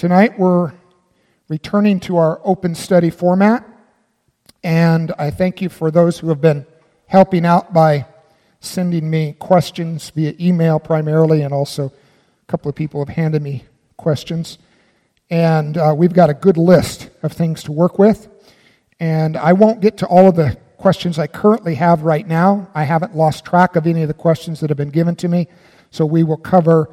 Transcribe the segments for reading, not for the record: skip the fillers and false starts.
Tonight we're returning to our open study format, and I thank you for those who have been helping out by sending me questions via email primarily, and also a couple of people have handed me questions. And we've got a good list of things to work with, and I won't get to all of the questions I currently have right now. I haven't lost track of any of the questions that have been given to me, so we will cover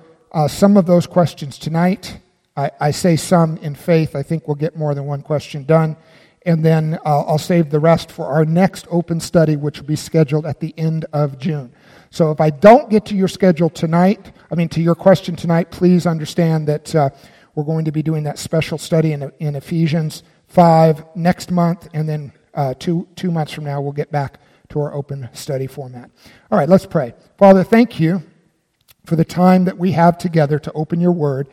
some of those questions tonight. I say some in faith. I think we'll get more than one question done. And then I'll save the rest for our next open study, which will be scheduled at the end of June. So if I don't get to your schedule tonight, to your question tonight, please understand that we're going to be doing that special study in Ephesians 5 next month. And then two months from now, we'll get back to our open study format. All right, let's pray. Father, thank you for the time that we have together to open your word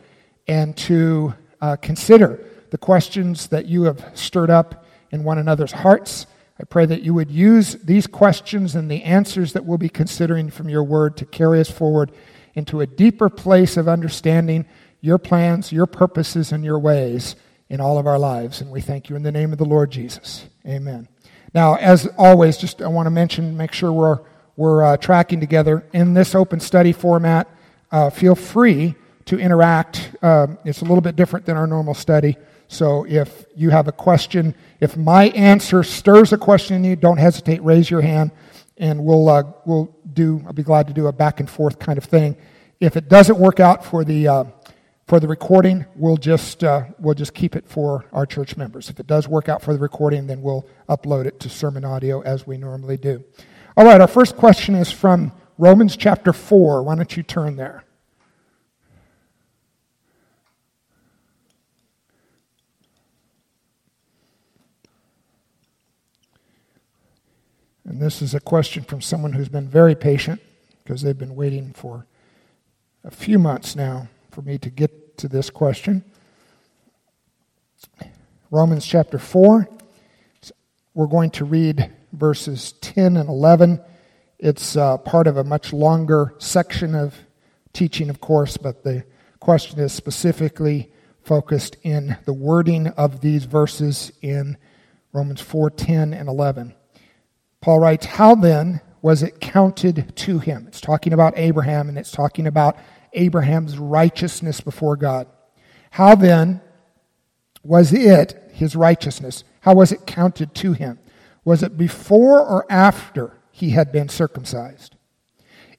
and to consider the questions that you have stirred up in one another's hearts. I pray that you would use these questions and the answers that we'll be considering from your word to carry us forward into a deeper place of understanding your plans, your purposes, and your ways in all of our lives. And we thank you in the name of the Lord Jesus. Amen. Now, as always, just I want to mention, make sure we're tracking together. In this open study format, feel free to interact. It's a little bit different than our normal study. So if you have a question, if my answer stirs a question in you, don't hesitate, raise your hand, and I'll be glad to do a back and forth kind of thing. If it doesn't work out for the recording, we'll just keep it for our church members. If it does work out for the recording, then we'll upload it to sermon audio as we normally do. All right, our first question is from Romans chapter 4. Why don't you turn there? And this is a question from someone who's been very patient, because they've been waiting for a few months now for me to get to this question. Romans chapter 4. We're going to read verses 10 and 11. It's part of a much longer section of teaching, of course, but the question is specifically focused in the wording of these verses in Romans 4, 10, and 11. Paul writes, "How then was it counted to him?" It's talking about Abraham, and it's talking about Abraham's righteousness before God. How then was it his righteousness? How was it counted to him? Was it before or after he had been circumcised?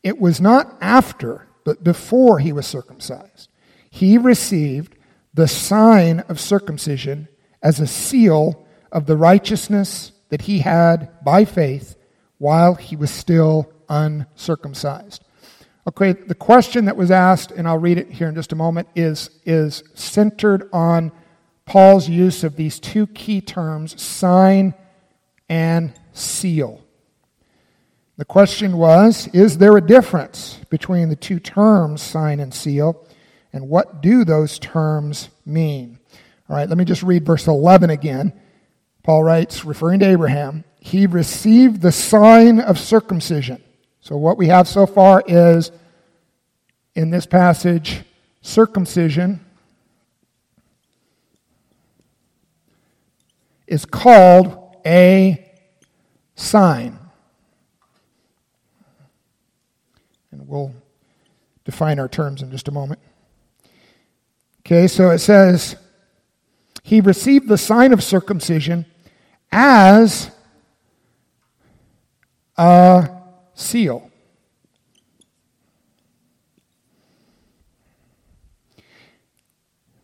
It was not after, but before he was circumcised. He received the sign of circumcision as a seal of the righteousness that he had by faith while he was still uncircumcised. Okay, the question that was asked, and I'll read it here in just a moment, is centered on Paul's use of these two key terms, sign and seal. The question was, is there a difference between the two terms, sign and seal, and what do those terms mean? All right, let me just read verse 11 again. Paul writes, referring to Abraham, he received the sign of circumcision. So what we have so far is, in this passage, circumcision is called a sign. And we'll define our terms in just a moment. Okay, so it says, he received the sign of circumcision as a seal.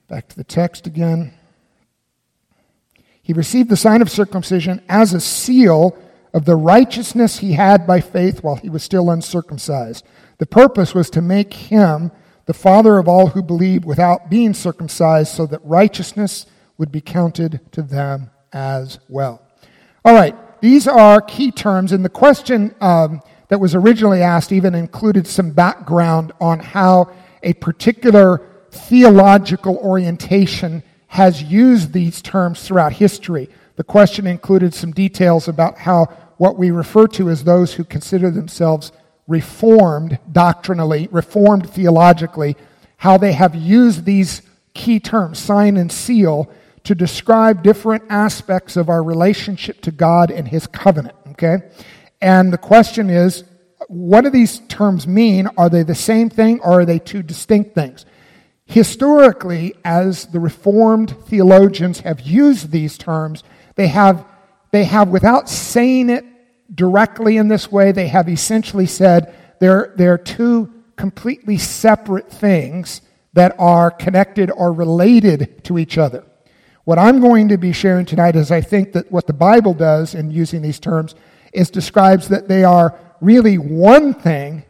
Back to the text again. He received the sign of circumcision as a seal of the righteousness he had by faith while he was still uncircumcised. The purpose was to make him the father of all who believe without being circumcised, so that righteousness would be counted to them as well. All right, these are key terms, and the question that was originally asked even included some background on how a particular theological orientation has used these terms throughout history. The question included some details about how what we refer to as those who consider themselves Reformed doctrinally, Reformed theologically, how they have used these key terms, sign and seal, to describe different aspects of our relationship to God and His covenant, okay? And the question is, what do these terms mean? Are they the same thing, or are they two distinct things? Historically, as the Reformed theologians have used these terms, they have, without saying it directly in this way, they have essentially said they're two completely separate things that are connected or related to each other. What I'm going to be sharing tonight is I think that what the Bible does in using these terms is describes that they are really one thing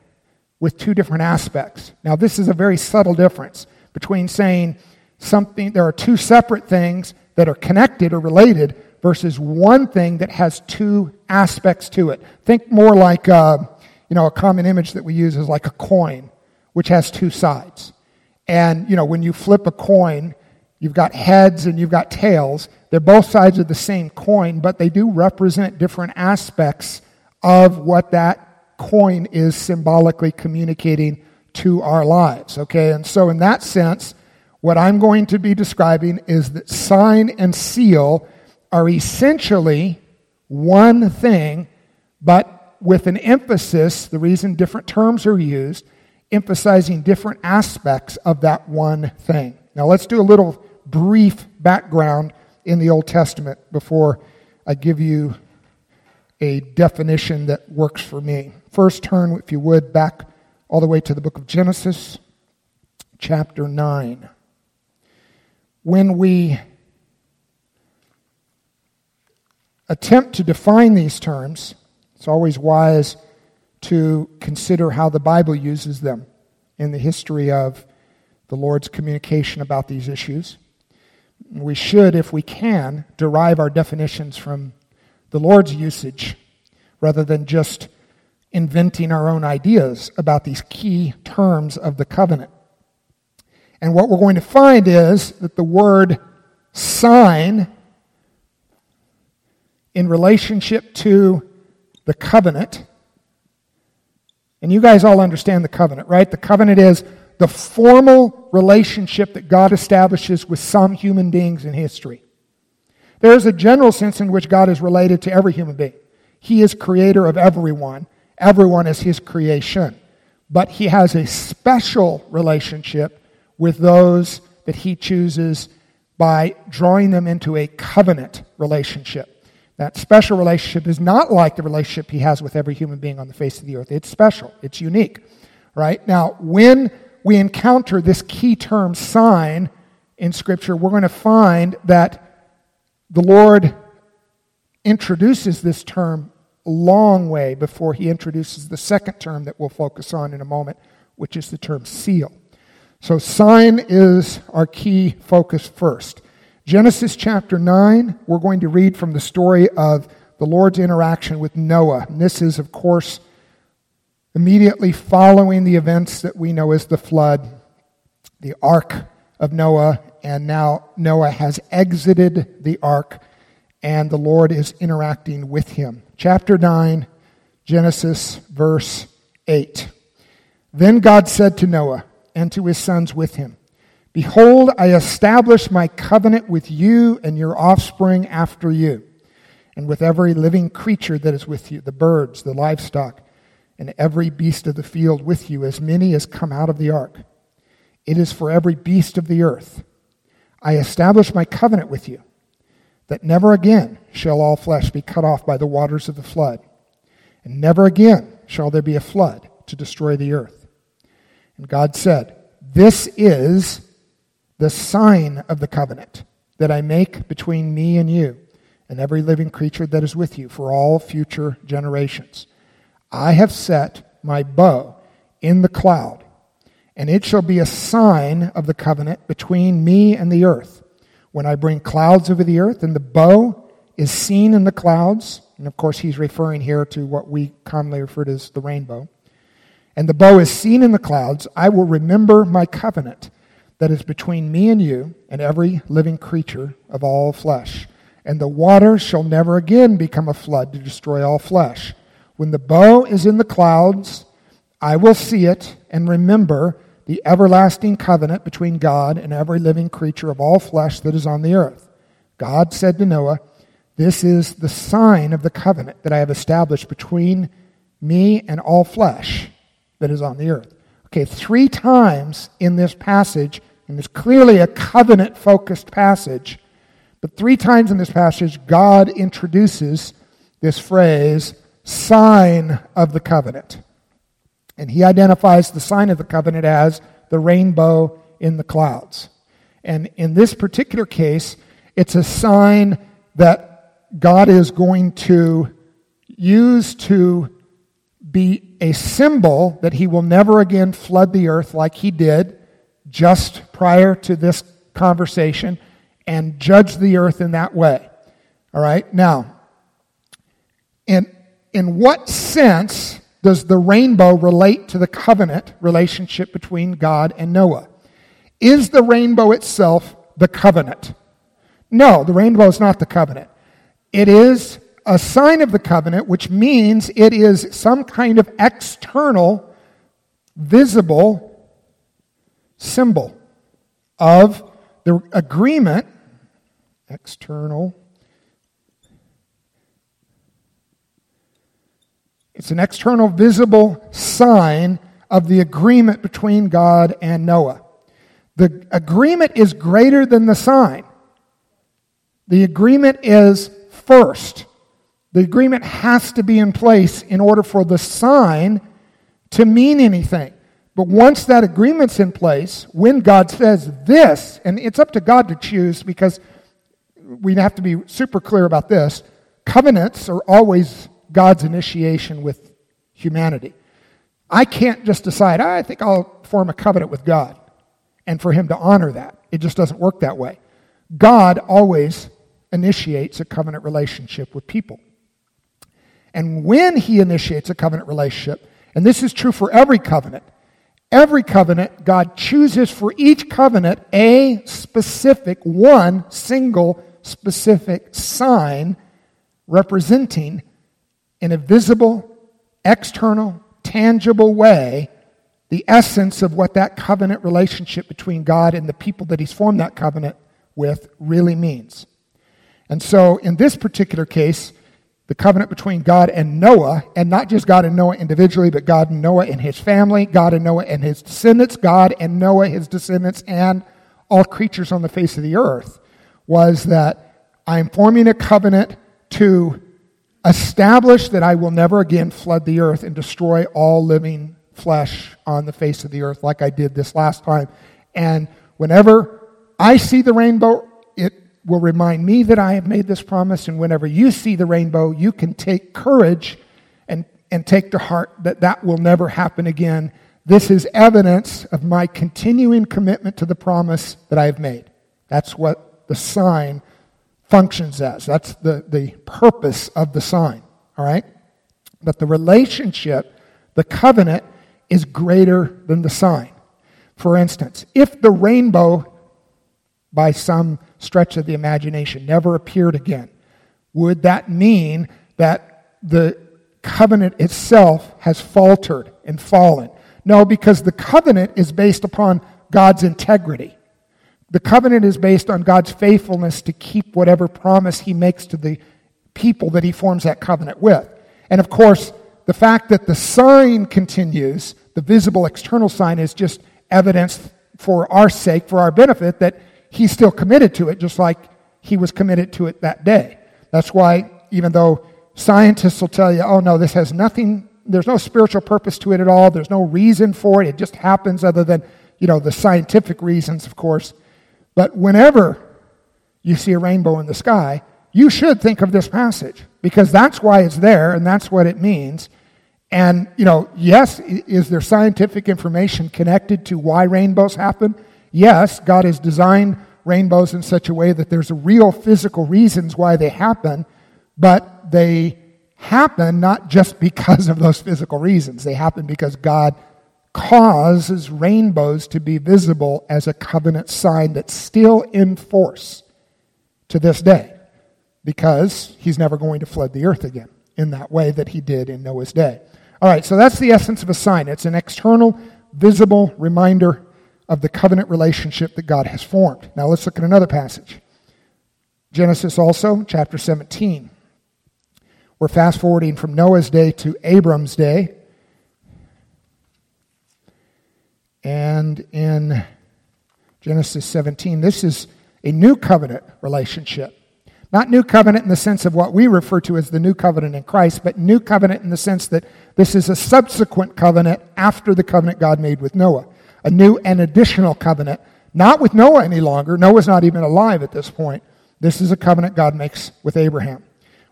with two different aspects. Now, this is a very subtle difference between saying something, there are two separate things that are connected or related versus one thing that has two aspects to it. Think more like, a common image that we use is like a coin, which has two sides. And, when you flip a coin, you've got heads and you've got tails. They're both sides of the same coin, but they do represent different aspects of what that coin is symbolically communicating to our lives, okay? And so in that sense, what I'm going to be describing is that sign and seal are essentially one thing, but with an emphasis, the reason different terms are used, emphasizing different aspects of that one thing. Now let's do a little brief background in the Old Testament before I give you a definition that works for me. First, turn, if you would, back all the way to the book of Genesis, chapter 9. When we attempt to define these terms, it's always wise to consider how the Bible uses them in the history of the Lord's communication about these issues. We should, if we can, derive our definitions from the Lord's usage rather than just inventing our own ideas about these key terms of the covenant. And what we're going to find is that the word sign in relationship to the covenant, and you guys all understand the covenant, right? The covenant is the formal relationship that God establishes with some human beings in history. There is a general sense in which God is related to every human being. He is creator of everyone. Everyone is His creation. But He has a special relationship with those that He chooses by drawing them into a covenant relationship. That special relationship is not like the relationship He has with every human being on the face of the earth. It's special. It's unique. Right? Now, when we encounter this key term sign in Scripture, we're going to find that the Lord introduces this term a long way before He introduces the second term that we'll focus on in a moment, which is the term seal. So sign is our key focus first. Genesis chapter 9, we're going to read from the story of the Lord's interaction with Noah. And this is, of course, immediately following the events that we know as the flood, the Ark of Noah, and now Noah has exited the ark, and the Lord is interacting with him. Chapter 9, Genesis, verse 8. Then God said to Noah and to his sons with him, "Behold, I establish my covenant with you and your offspring after you, and with every living creature that is with you, the birds, the livestock, and every beast of the field with you, as many as come out of the ark. It is for every beast of the earth. I establish my covenant with you, that never again shall all flesh be cut off by the waters of the flood, and never again shall there be a flood to destroy the earth." And God said, "This is the sign of the covenant that I make between me and you and every living creature that is with you for all future generations. I have set my bow in the cloud, and it shall be a sign of the covenant between me and the earth. When I bring clouds over the earth, and the bow is seen in the clouds," and of course He's referring here to what we commonly refer to as the rainbow, "and the bow is seen in the clouds, I will remember my covenant that is between me and you and every living creature of all flesh. And the water shall never again become a flood to destroy all flesh. When the bow is in the clouds, I will see it and remember the everlasting covenant between God and every living creature of all flesh that is on the earth. God said to Noah, this is the sign of the covenant that I have established between me and all flesh that is on the earth. Okay, 3 times in this passage, and it's clearly a covenant-focused passage, but 3 times in this passage, God introduces this phrase, sign of the covenant. And he identifies the sign of the covenant as the rainbow in the clouds. And in this particular case, it's a sign that God is going to use to be a symbol that he will never again flood the earth like he did just prior to this conversation and judge the earth in that way. All right? Now, in what sense does the rainbow relate to the covenant relationship between God and Noah? Is the rainbow itself the covenant? No, the rainbow is not the covenant. It is a sign of the covenant, which means it is some kind of external, visible symbol of the agreement, external. It's an external, visible sign of the agreement between God and Noah. The agreement is greater than the sign. The agreement is first. The agreement has to be in place in order for the sign to mean anything. But once that agreement's in place, when God says this, and it's up to God to choose because we have to be super clear about this, covenants are always God's initiation with humanity. I can't just decide, I think I'll form a covenant with God and for him to honor that. It just doesn't work that way. God always initiates a covenant relationship with people. And when he initiates a covenant relationship, and this is true for every covenant, God chooses for each covenant a specific, one single specific sign representing in a visible, external, tangible way, the essence of what that covenant relationship between God and the people that he's formed that covenant with really means. And so in this particular case, the covenant between God and Noah, and not just God and Noah individually, but God and Noah and his family, God and Noah and his descendants, God and Noah, his descendants, and all creatures on the face of the earth, was that I'm forming a covenant to establish that I will never again flood the earth and destroy all living flesh on the face of the earth like I did this last time. And whenever I see the rainbow, it will remind me that I have made this promise. And whenever you see the rainbow, you can take courage and take to heart that that will never happen again. This is evidence of my continuing commitment to the promise that I have made. That's what the sign functions as. That's the purpose of the sign, all right? But the relationship, the covenant, is greater than the sign. For instance, if the rainbow, by some stretch of the imagination, never appeared again, would that mean that the covenant itself has faltered and fallen? No, because the covenant is based upon God's integrity. The covenant is based on God's faithfulness to keep whatever promise he makes to the people that he forms that covenant with. And of course, the fact that the sign continues, the visible external sign, is just evidence for our sake, for our benefit, that he's still committed to it, just like he was committed to it that day. That's why, even though scientists will tell you, oh no, this has nothing, there's no spiritual purpose to it at all, there's no reason for it, it just happens other than, you know, the scientific reasons, of course. But whenever you see a rainbow in the sky, you should think of this passage because that's why it's there and that's what it means. And, you know, yes, is there scientific information connected to why rainbows happen? Yes, God has designed rainbows in such a way that there's real physical reasons why they happen, but they happen not just because of those physical reasons. They happen because God causes rainbows to be visible as a covenant sign that's still in force to this day because he's never going to flood the earth again in that way that he did in Noah's day. All right, so that's the essence of a sign. It's an external, visible reminder of the covenant relationship that God has formed. Now let's look at another passage. Genesis also, chapter 17. We're fast forwarding from Noah's day to Abram's day. And in Genesis 17, this is a new covenant relationship. Not new covenant in the sense of what we refer to as the new covenant in Christ, but new covenant in the sense that this is a subsequent covenant after the covenant God made with Noah. A new and additional covenant, not with Noah any longer. Noah's not even alive at this point. This is a covenant God makes with Abraham.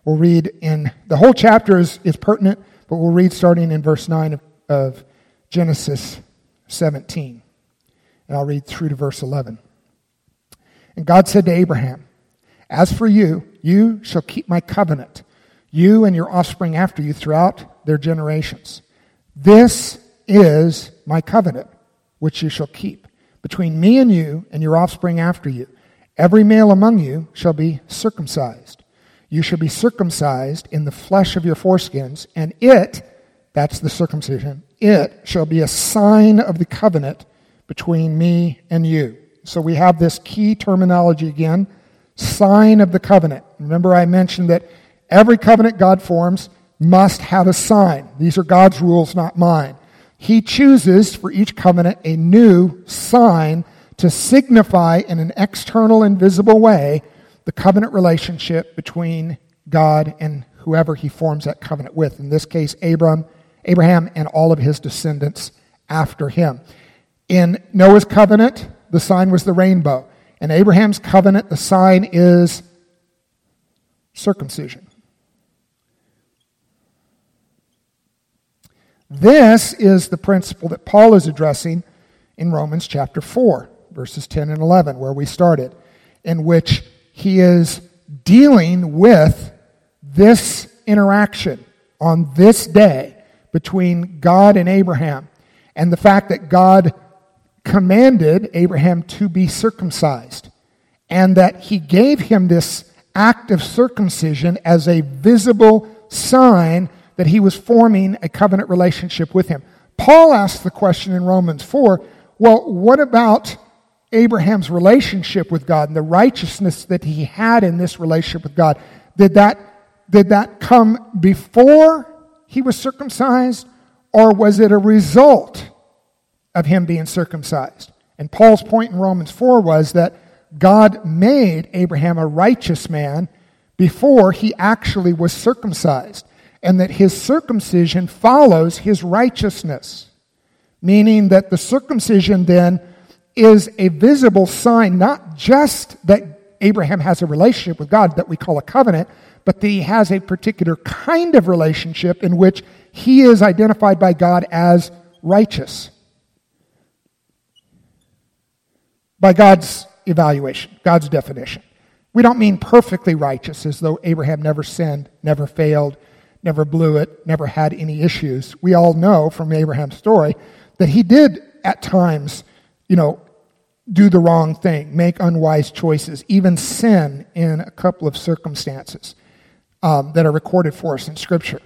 We'll read in, the whole chapter is pertinent, but we'll read starting in verse 9 of Genesis 17. And I'll read through to verse 11. And God said to Abraham, "As for you, you shall keep my covenant, you and your offspring after you throughout their generations. This is my covenant, which you shall keep, between me and you and your offspring after you. Every male among you shall be circumcised. You shall be circumcised in the flesh of your foreskins, and it," that's the circumcision, "it shall be a sign of the covenant between me and you." So we have this key terminology again, sign of the covenant. Remember I mentioned that every covenant God forms must have a sign. These are God's rules, not mine. He chooses for each covenant a new sign to signify in an external and visible way the covenant relationship between God and whoever he forms that covenant with. In this case, Abraham and all of his descendants after him. In Noah's covenant, the sign was the rainbow. In Abraham's covenant, the sign is circumcision. This is the principle that Paul is addressing in Romans chapter 4, verses 10 and 11, where we started, in which he is dealing with this interaction on this day between God and Abraham, and the fact that God commanded Abraham to be circumcised, and that he gave him this act of circumcision as a visible sign that he was forming a covenant relationship with him. Paul asks the question in Romans 4, well, what about Abraham's relationship with God and the righteousness that he had in this relationship with God? Did that come before he was circumcised, or was it a result of him being circumcised? And Paul's point in Romans 4 was that God made Abraham a righteous man before he actually was circumcised, and that his circumcision follows his righteousness, meaning that the circumcision then is a visible sign, not just that Abraham has a relationship with God that we call a covenant, but that he has a particular kind of relationship in which he is identified by God as righteous by God's evaluation, God's definition. We don't mean perfectly righteous, as though Abraham never sinned, never failed, never blew it, never had any issues. We all know from Abraham's story that he did at times, do the wrong thing, make unwise choices, even sin in a couple of circumstances that are recorded for us in Scripture.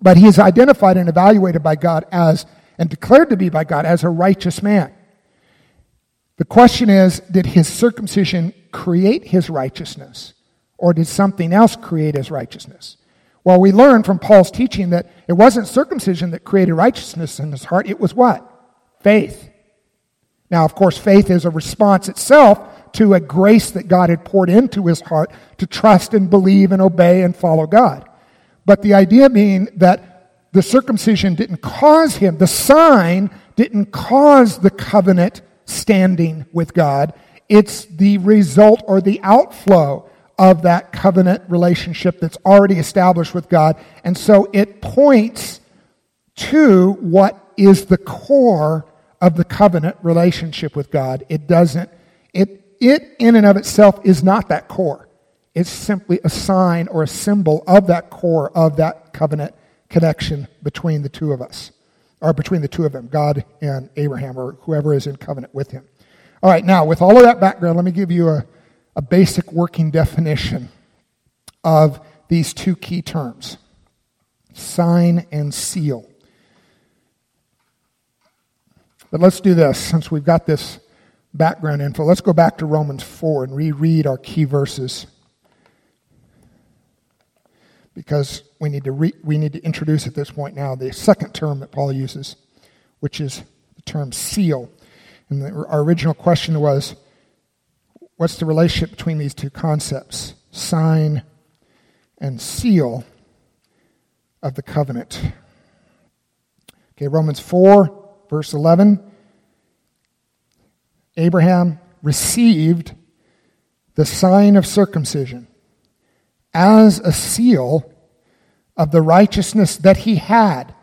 But he is identified and evaluated by God as, and declared to be by God, as a righteous man. The question is, did his circumcision create his righteousness, or did something else create his righteousness? Well, we learn from Paul's teaching that it wasn't circumcision that created righteousness in his heart. It was what? Faith. Now, of course, faith is a response itself to a grace that God had poured into his heart to trust and believe and obey and follow God. But the idea being that the circumcision didn't cause him, the sign didn't cause the covenant standing with God. It's the result or the outflow of that covenant relationship that's already established with God. And so it points to what is the core of the covenant relationship with God. It in and of itself is not that core. It's simply a sign or a symbol of that core of that covenant connection between the two of us, or between the two of them, God and Abraham, or whoever is in covenant with him. All right, now with all of that background, let me give you a basic working definition of these two key terms, sign and seal. But let's do this, since we've got this background info. Let's go back to Romans 4 and reread our key verses, because we need to introduce at this point now the second term that Paul uses, which is the term seal. And our original question was, what's the relationship between these two concepts, sign and seal of the covenant? Okay, Romans 4, verse 11. Abraham received the sign of circumcision as a seal of the righteousness that he had.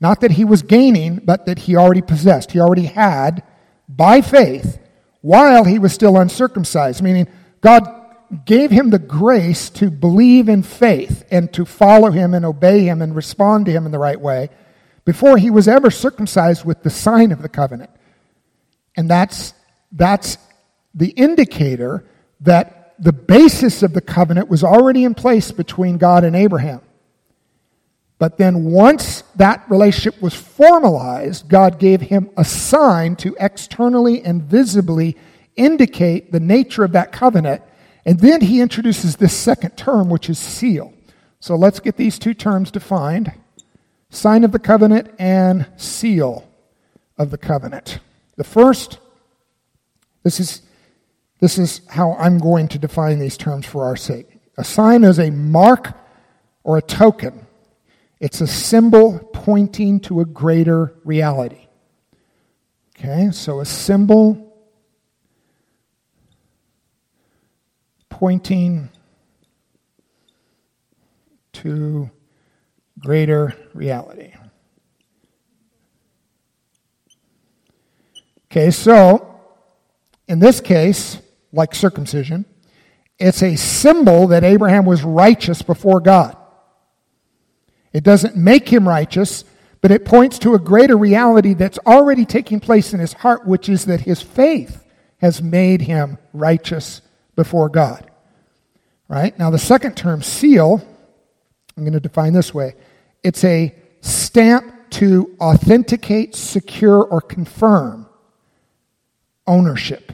Not that he was gaining, but that he already possessed. He already had by faith while he was still uncircumcised. Meaning God gave him the grace to believe in faith and to follow him and obey him and respond to him in the right way before he was ever circumcised with the sign of the covenant. And that's the indicator that the basis of the covenant was already in place between God and Abraham. But then once that relationship was formalized, God gave him a sign to externally and visibly indicate the nature of that covenant. And then he introduces this second term, which is seal. So let's get these two terms defined. Sign of the covenant and seal of the covenant. The first, this is how I'm going to define these terms for our sake. A sign is a mark or a token. It's a symbol pointing to a greater reality. Okay, so a symbol pointing to greater reality. Okay, so in this case, like circumcision, it's a symbol that Abraham was righteous before God. It doesn't make him righteous, but it points to a greater reality that's already taking place in his heart, which is that his faith has made him righteous before God. Right? Now, the second term, seal, I'm going to define this way. It's a stamp to authenticate, secure, or confirm ownership.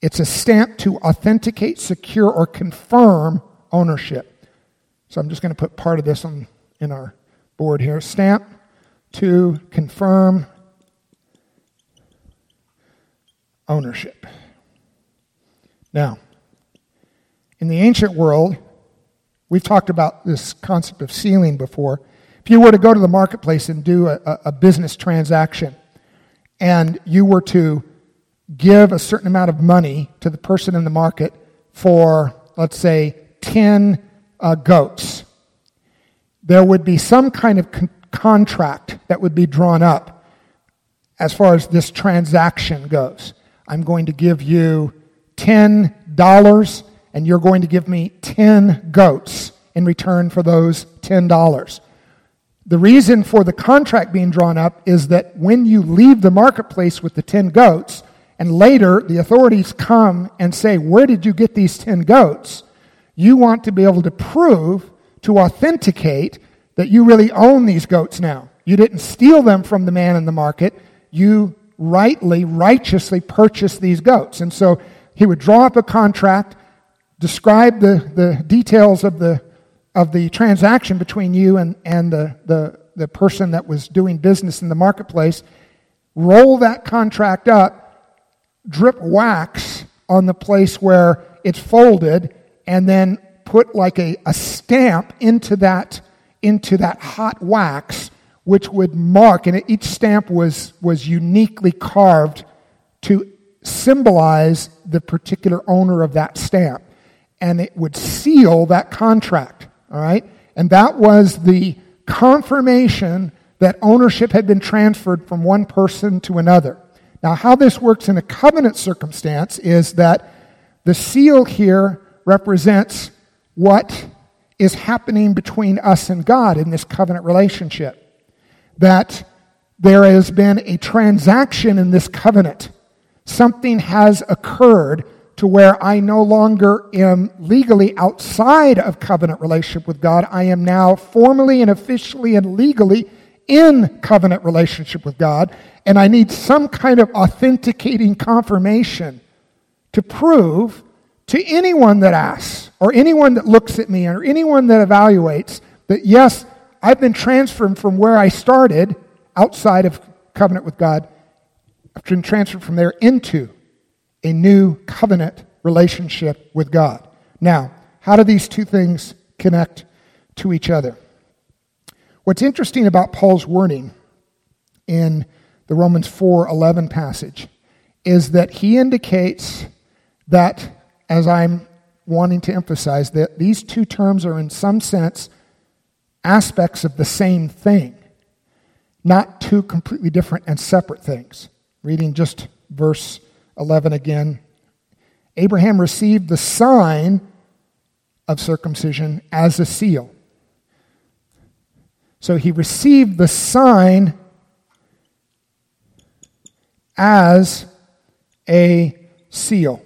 It's a stamp to authenticate, secure, or confirm ownership. So I'm just going to put part of this on in our board here. Stamp to confirm ownership. Now, in the ancient world, we've talked about this concept of sealing before. If you were to go to the marketplace and do a business transaction, and you were to give a certain amount of money to the person in the market for, let's say, 10 goats. There would be some kind of contract that would be drawn up as far as this transaction goes. I'm going to give you $10, and you're going to give me 10 goats in return for those $10. The reason for the contract being drawn up is that when you leave the marketplace with the 10 goats, and later, the authorities come and say, where did you get these 10 goats? You want to be able to prove, to authenticate, that you really own these goats now. You didn't steal them from the man in the market. You righteously purchased these goats. And so he would draw up a contract, describe the details of the transaction between you and the person that was doing business in the marketplace, roll that contract up, drip wax on the place where it's folded, and then put like a stamp into that hot wax, which would mark, and each stamp was uniquely carved to symbolize the particular owner of that stamp. And it would seal that contract, all right? And that was the confirmation that ownership had been transferred from one person to another. Now, how this works in a covenant circumstance is that the seal here represents what is happening between us and God in this covenant relationship. That there has been a transaction in this covenant. Something has occurred to where I no longer am legally outside of covenant relationship with God. I am now formally and officially and legally in covenant relationship with God, and I need some kind of authenticating confirmation to prove to anyone that asks, or anyone that looks at me, or anyone that evaluates, that yes, I've been transferred from where I started, outside of covenant with God. I've been transferred from there into a new covenant relationship with God. Now, how do these two things connect to each other? What's interesting about Paul's wording in the Romans 4:11 passage is that he indicates that, as I'm wanting to emphasize, that these two terms are in some sense aspects of the same thing, not two completely different and separate things. Reading just verse 11 again, Abraham received the sign of circumcision as a seal. So he received the sign as a seal.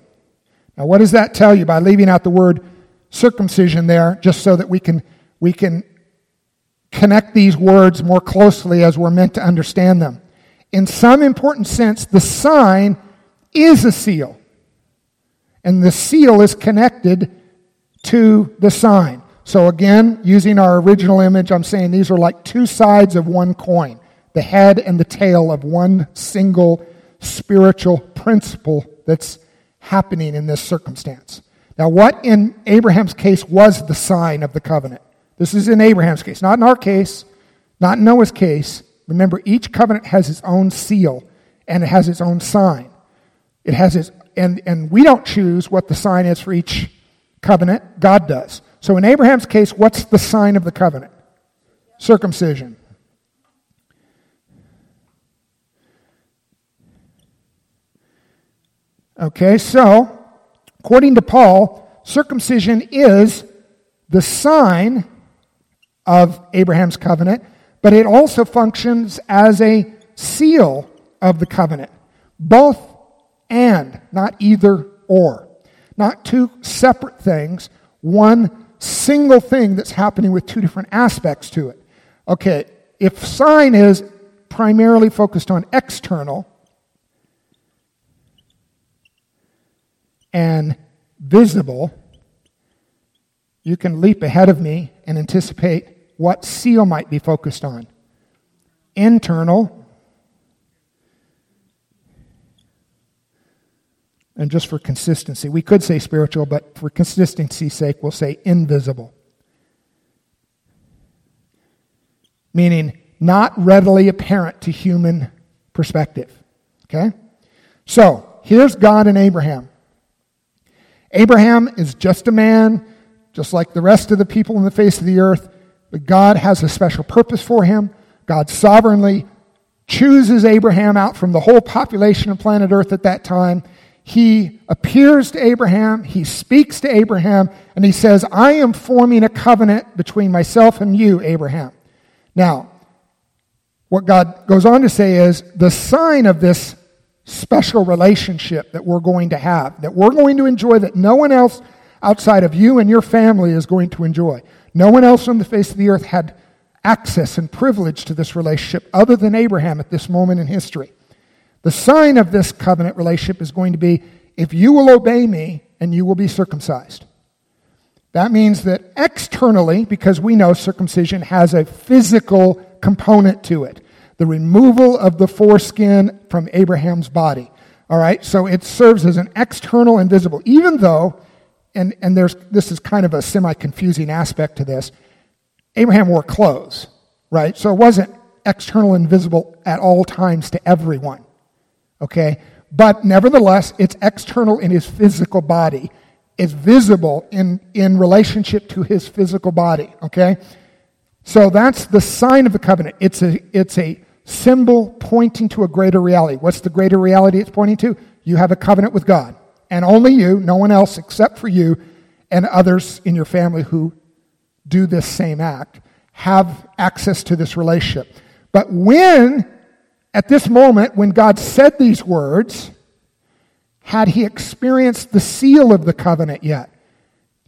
Now, what does that tell you by leaving out the word circumcision there, just so that we can connect these words more closely as we're meant to understand them? In some important sense, the sign is a seal, and the seal is connected to the sign. So again, using our original image, I'm saying these are like two sides of one coin, the head and the tail of one single spiritual principle that's happening in this circumstance. Now, what in Abraham's case was the sign of the covenant? This is in Abraham's case, not in our case, not in Noah's case. Remember, each covenant has its own seal, and it has its own sign. It has its, and we don't choose what the sign is for each covenant, God does. So in Abraham's case, what's the sign of the covenant? Circumcision. Okay, so according to Paul, circumcision is the sign of Abraham's covenant, but it also functions as a seal of the covenant. Both and, not either or. Not two separate things, one single thing that's happening with two different aspects to it. Okay, if sign is primarily focused on external and visible, you can leap ahead of me and anticipate what seal might be focused on. Internal, and just for consistency, we could say spiritual, but for consistency's sake, we'll say invisible. Meaning, not readily apparent to human perspective. Okay? So, here's God and Abraham. Abraham is just a man, just like the rest of the people on the face of the earth, but God has a special purpose for him. God sovereignly chooses Abraham out from the whole population of planet Earth at that time. He appears to Abraham, he speaks to Abraham, and he says, I am forming a covenant between myself and you, Abraham. Now, what God goes on to say is, the sign of this special relationship that we're going to have, that we're going to enjoy, that no one else outside of you and your family is going to enjoy. No one else on the face of the earth had access and privilege to this relationship other than Abraham at this moment in history. The sign of this covenant relationship is going to be, if you will obey me and you will be circumcised. That means that externally, because we know circumcision has a physical component to it, the removal of the foreskin from Abraham's body. All right, so it serves as an external and visible, even though, and there's, this is kind of a semi-confusing aspect to this, Abraham wore clothes, right? So it wasn't external and visible at all times to everyone, okay? But nevertheless, it's external in his physical body. It's visible in relationship to his physical body, okay? So that's the sign of the covenant. It's a symbol pointing to a greater reality. What's the greater reality it's pointing to? You have a covenant with God. And only you, no one else except for you and others in your family who do this same act, have access to this relationship. But when, at this moment, when God said these words, had he experienced the seal of the covenant yet?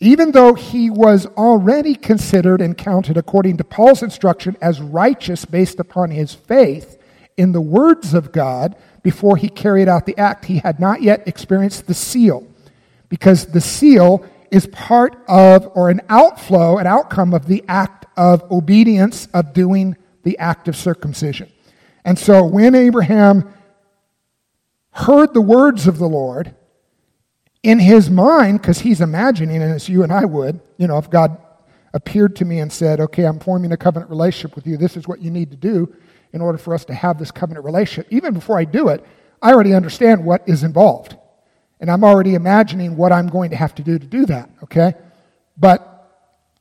Even though he was already considered and counted, according to Paul's instruction, as righteous based upon his faith in the words of God, before he carried out the act, he had not yet experienced the seal, because the seal is part of, or an outflow, an outcome of the act of obedience, of doing the act of circumcision. And so when Abraham heard the words of the Lord, in his mind, because he's imagining, and as you and I would, you know, if God appeared to me and said, okay, I'm forming a covenant relationship with you, this is what you need to do in order for us to have this covenant relationship. Even before I do it, I already understand what is involved. And I'm already imagining what I'm going to have to do that, okay? But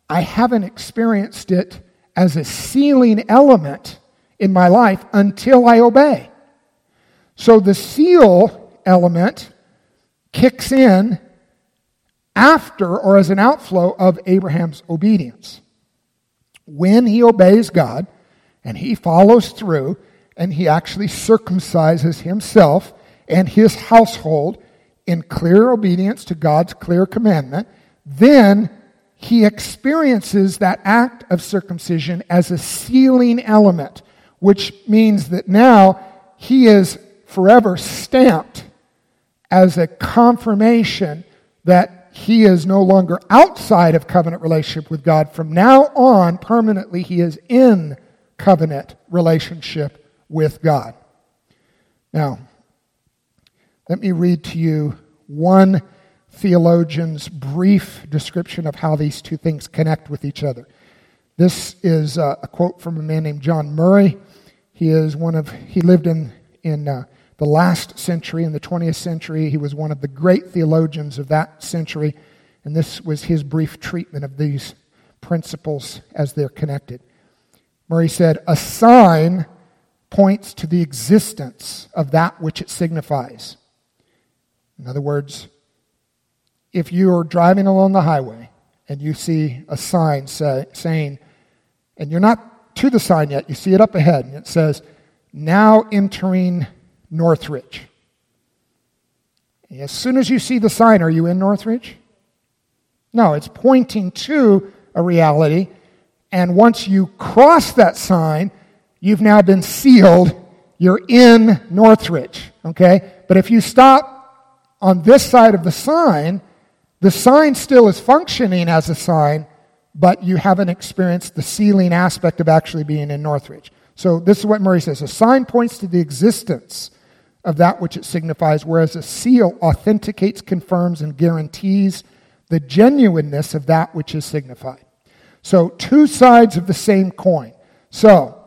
I haven't experienced it as a sealing element in my life until I obey. So the seal element kicks in after, or as an outflow of, Abraham's obedience. When he obeys God and he follows through and he actually circumcises himself and his household in clear obedience to God's clear commandment, then he experiences that act of circumcision as a sealing element, which means that now he is forever stamped as a confirmation that he is no longer outside of covenant relationship with God. From now on, permanently, he is in covenant relationship with God. Now, let me read to you one theologian's brief description of how these two things connect with each other. This is a quote from a man named John Murray. He lived in the last century, in the 20th century. He was one of the great theologians of that century, and this was his brief treatment of these principles as they're connected. Murray said, "A sign points to the existence of that which it signifies." In other words, if you are driving along the highway and you see a sign saying, and you're not to the sign yet, you see it up ahead, and it says, "Now entering Northridge." As soon as you see the sign, are you in Northridge? No, it's pointing to a reality. And once you cross that sign, you've now been sealed. You're in Northridge, okay? But if you stop on this side of the sign still is functioning as a sign, but you haven't experienced the sealing aspect of actually being in Northridge. So this is what Murray says. "A sign points to the existence of that which it signifies, whereas a seal authenticates, confirms, and guarantees the genuineness of that which is signified." So two sides of the same coin. So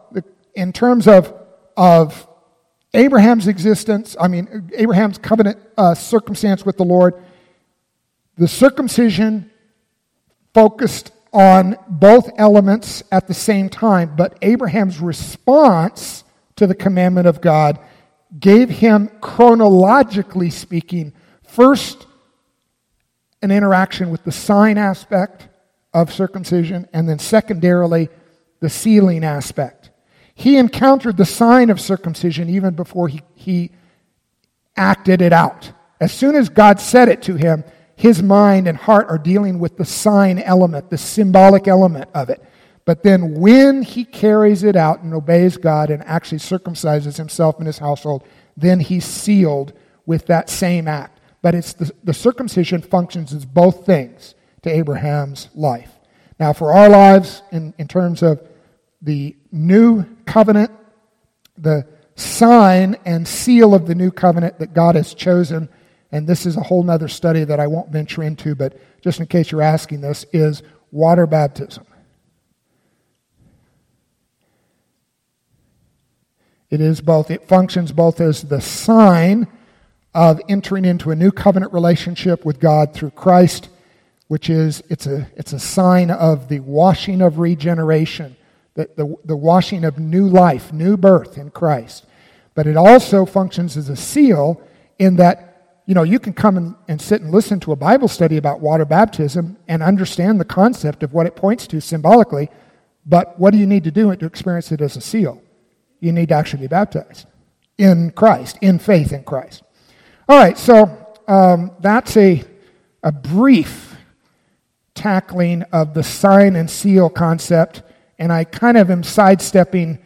in terms of Abraham's existence, Abraham's covenant circumstance with the Lord, the circumcision focused on both elements at the same time, but Abraham's response to the commandment of God gave him, chronologically speaking, first an interaction with the sign aspect of circumcision, and then secondarily, the sealing aspect. He encountered the sign of circumcision even before he acted it out. As soon as God said it to him, his mind and heart are dealing with the sign element, the symbolic element of it. But then when he carries it out and obeys God and actually circumcises himself and his household, then he's sealed with that same act. But it's the circumcision functions as both things to Abraham's life. Now for our lives, in terms of the new covenant, the sign and seal of the new covenant that God has chosen, and this is a whole other study that I won't venture into, but just in case you're asking this, is water baptism. It is both. It functions both as the sign of entering into a new covenant relationship with God through Christ, which is, it's a sign of the washing of regeneration, the washing of new life, new birth in Christ. But it also functions as a seal in that, you know, you can come and sit and listen to a Bible study about water baptism and understand the concept of what it points to symbolically, but what do you need to do to experience it as a seal? You need to actually be baptized in Christ, in faith in Christ. All right, so that's a brief tackling of the sign and seal concept, and I kind of am sidestepping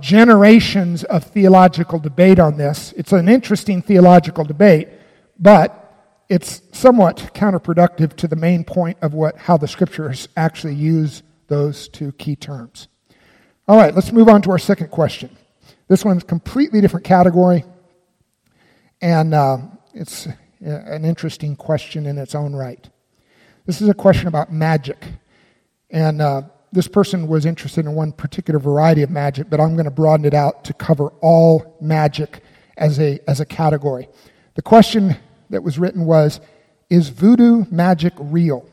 generations of theological debate on this. It's an interesting theological debate, but it's somewhat counterproductive to the main point of how the Scriptures actually use those two key terms. All right, let's move on to our second question. This one's a completely different category, and it's an interesting question in its own right. This is a question about magic, and this person was interested in one particular variety of magic, but I'm going to broaden it out to cover all magic as a category. The question that was written was, is voodoo magic real?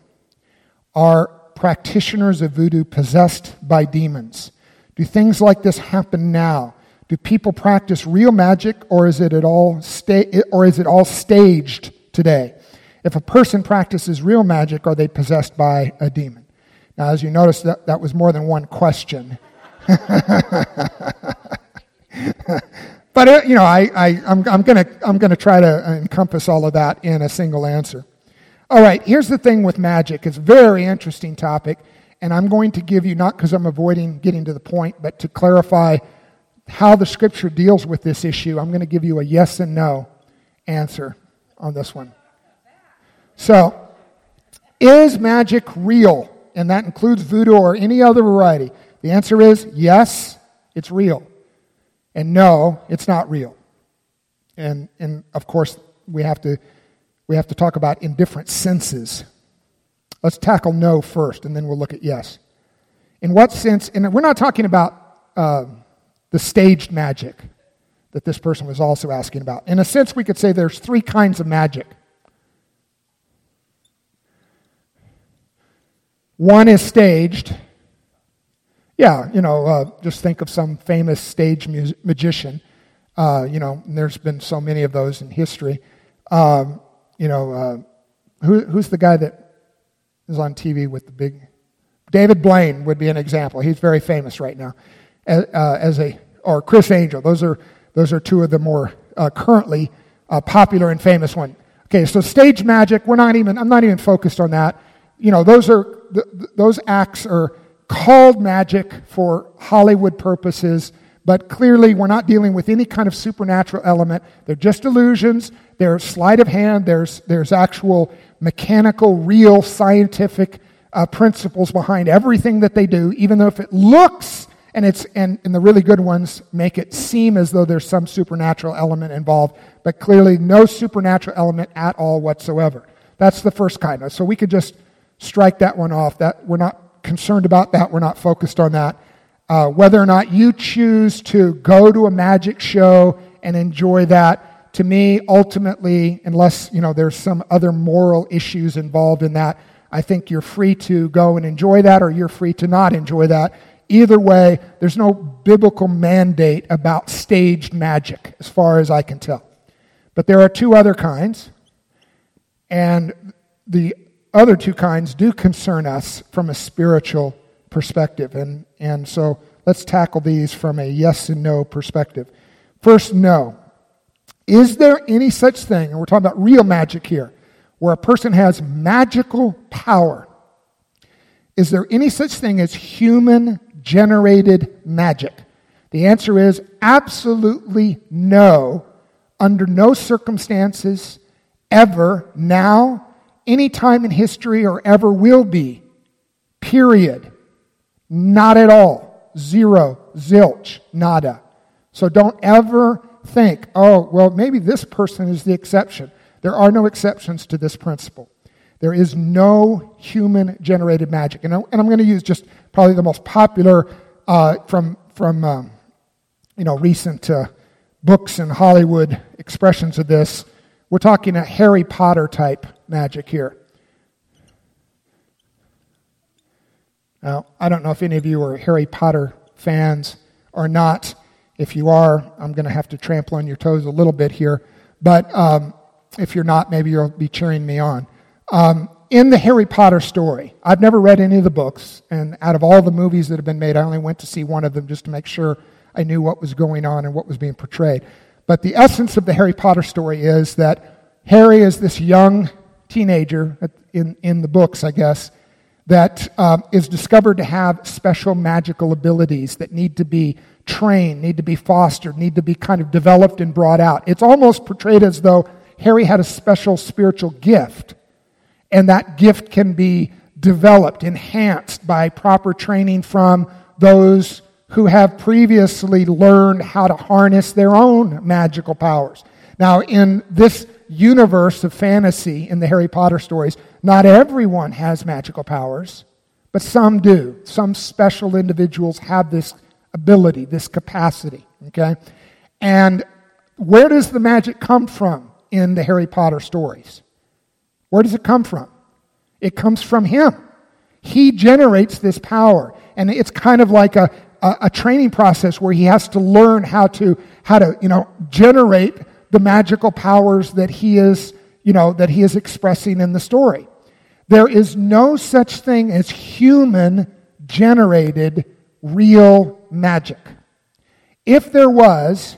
Are practitioners of voodoo possessed by demons? Do things like this happen now? Do people practice real magic, or is it all staged today? If a person practices real magic, are they possessed by a demon? Now, as you notice, that was more than one question. But I'm gonna try to encompass all of that in a single answer. All right, here's the thing with magic. It's a very interesting topic, and I'm going to give you, not because I'm avoiding getting to the point, but to clarify how the Scripture deals with this issue, I'm going to give you a yes and no answer on this one. So, is magic real? And that includes voodoo or any other variety. The answer is yes, it's real. And no, it's not real. And of course, we have to talk about in different senses. Let's tackle no first, and then we'll look at yes. In what sense? And we're not talking about the staged magic that this person was also asking about. In a sense, we could say there's three kinds of magic. One is staged. Yeah, just think of some famous stage magician. And there's been so many of those in history. Who's the guy that is on TV with the big... David Blaine would be an example. He's very famous right now. Or Chris Angel. Those are two of the more currently popular and famous ones. Okay, so stage magic. I'm not even focused on that. Those acts are called magic for Hollywood purposes, but clearly we're not dealing with any kind of supernatural element. They're just illusions. They're sleight of hand. There's actual mechanical, real, scientific principles behind everything that they do, even though if it looks, and the really good ones make it seem as though there's some supernatural element involved, but clearly no supernatural element at all whatsoever. That's the first kind. So we could just strike that one off. That we're not concerned about that. We're not focused on that. Whether or not you choose to go to a magic show and enjoy that, to me, ultimately, unless there's some other moral issues involved in that, I think you're free to go and enjoy that, or you're free to not enjoy that. Either way, there's no biblical mandate about staged magic, as far as I can tell. But there are two other kinds, and the other two kinds do concern us from a spiritual perspective. And so let's tackle these from a yes and no perspective. First, no. Is there any such thing, and we're talking about real magic here, where a person has magical power? Is there any such thing as human-generated magic? The answer is absolutely no, under no circumstances, ever, now, any time in history or ever will be, period. Not at all. Zero. Zilch. Nada. So don't ever think, oh, well, maybe this person is the exception. There are no exceptions to this principle. There is no human-generated magic. And I'm going to use just probably the most popular from recent books and Hollywood expressions of this. We're talking a Harry Potter type magic here. Now, I don't know if any of you are Harry Potter fans or not. If you are, I'm going to have to trample on your toes a little bit here. But if you're not, maybe you'll be cheering me on. In the Harry Potter story, I've never read any of the books, and out of all the movies that have been made, I only went to see one of them just to make sure I knew what was going on and what was being portrayed. But the essence of the Harry Potter story is that Harry is this young teenager in the books, I guess, that is discovered to have special magical abilities that need to be trained, need to be fostered, need to be kind of developed and brought out. It's almost portrayed as though Harry had a special spiritual gift, and that gift can be developed, enhanced by proper training from those who have previously learned how to harness their own magical powers. Now, in this universe of fantasy in the Harry Potter stories, not everyone has magical powers, but some do. Some special individuals have this ability, this capacity, okay? And where does the magic come from in the Harry Potter stories? Where does it come from? It comes from him. He generates this power, and it's kind of like a training process where he has to learn how to generate the magical powers that he is expressing in the story. There is no such thing as human-generated real magic. If there was,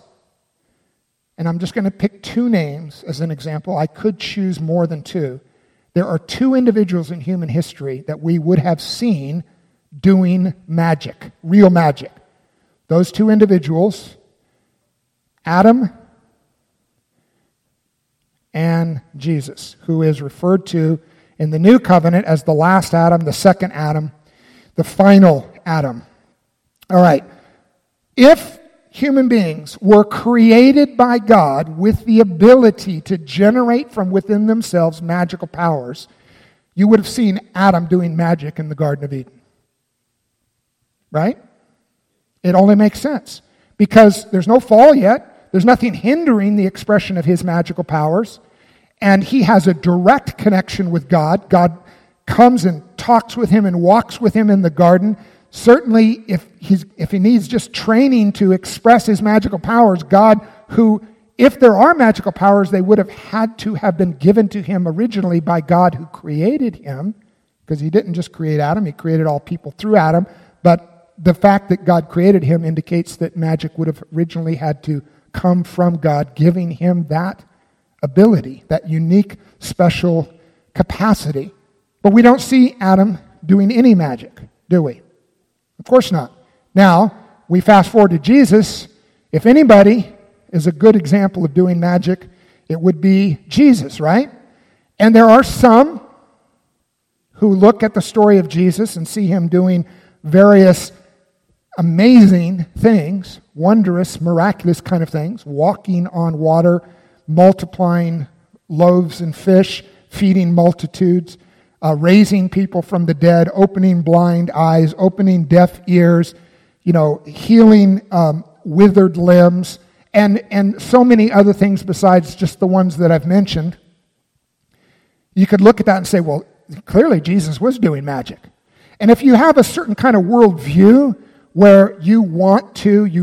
and I'm just going to pick two names as an example, I could choose more than two. There are two individuals in human history that we would have seen doing magic, real magic. Those two individuals, Adam and Jesus, who is referred to in the New Covenant as the last Adam, the second Adam, the final Adam. All right. If human beings were created by God with the ability to generate from within themselves magical powers, you would have seen Adam doing magic in the Garden of Eden. Right? It only makes sense because there's no fall yet. There's nothing hindering the expression of his magical powers. And he has a direct connection with God. God comes and talks with him and walks with him in the garden. Certainly, if he needs just training to express his magical powers, God, who, if there are magical powers, they would have had to have been given to him originally by God who created him, because he didn't just create Adam, he created all people through Adam. But the fact that God created him indicates that magic would have originally had to come from God, giving him that ability, that unique, special capacity. But we don't see Adam doing any magic, do we? Of course not. Now, we fast forward to Jesus. If anybody is a good example of doing magic, it would be Jesus, right? And there are some who look at the story of Jesus and see him doing various amazing things, wondrous, miraculous kind of things, walking on water, multiplying loaves and fish, feeding multitudes, raising people from the dead, opening blind eyes, opening deaf ears, healing withered limbs, and so many other things besides just the ones that I've mentioned. You could look at that and say, well, clearly Jesus was doing magic. And if you have a certain kind of worldview, where you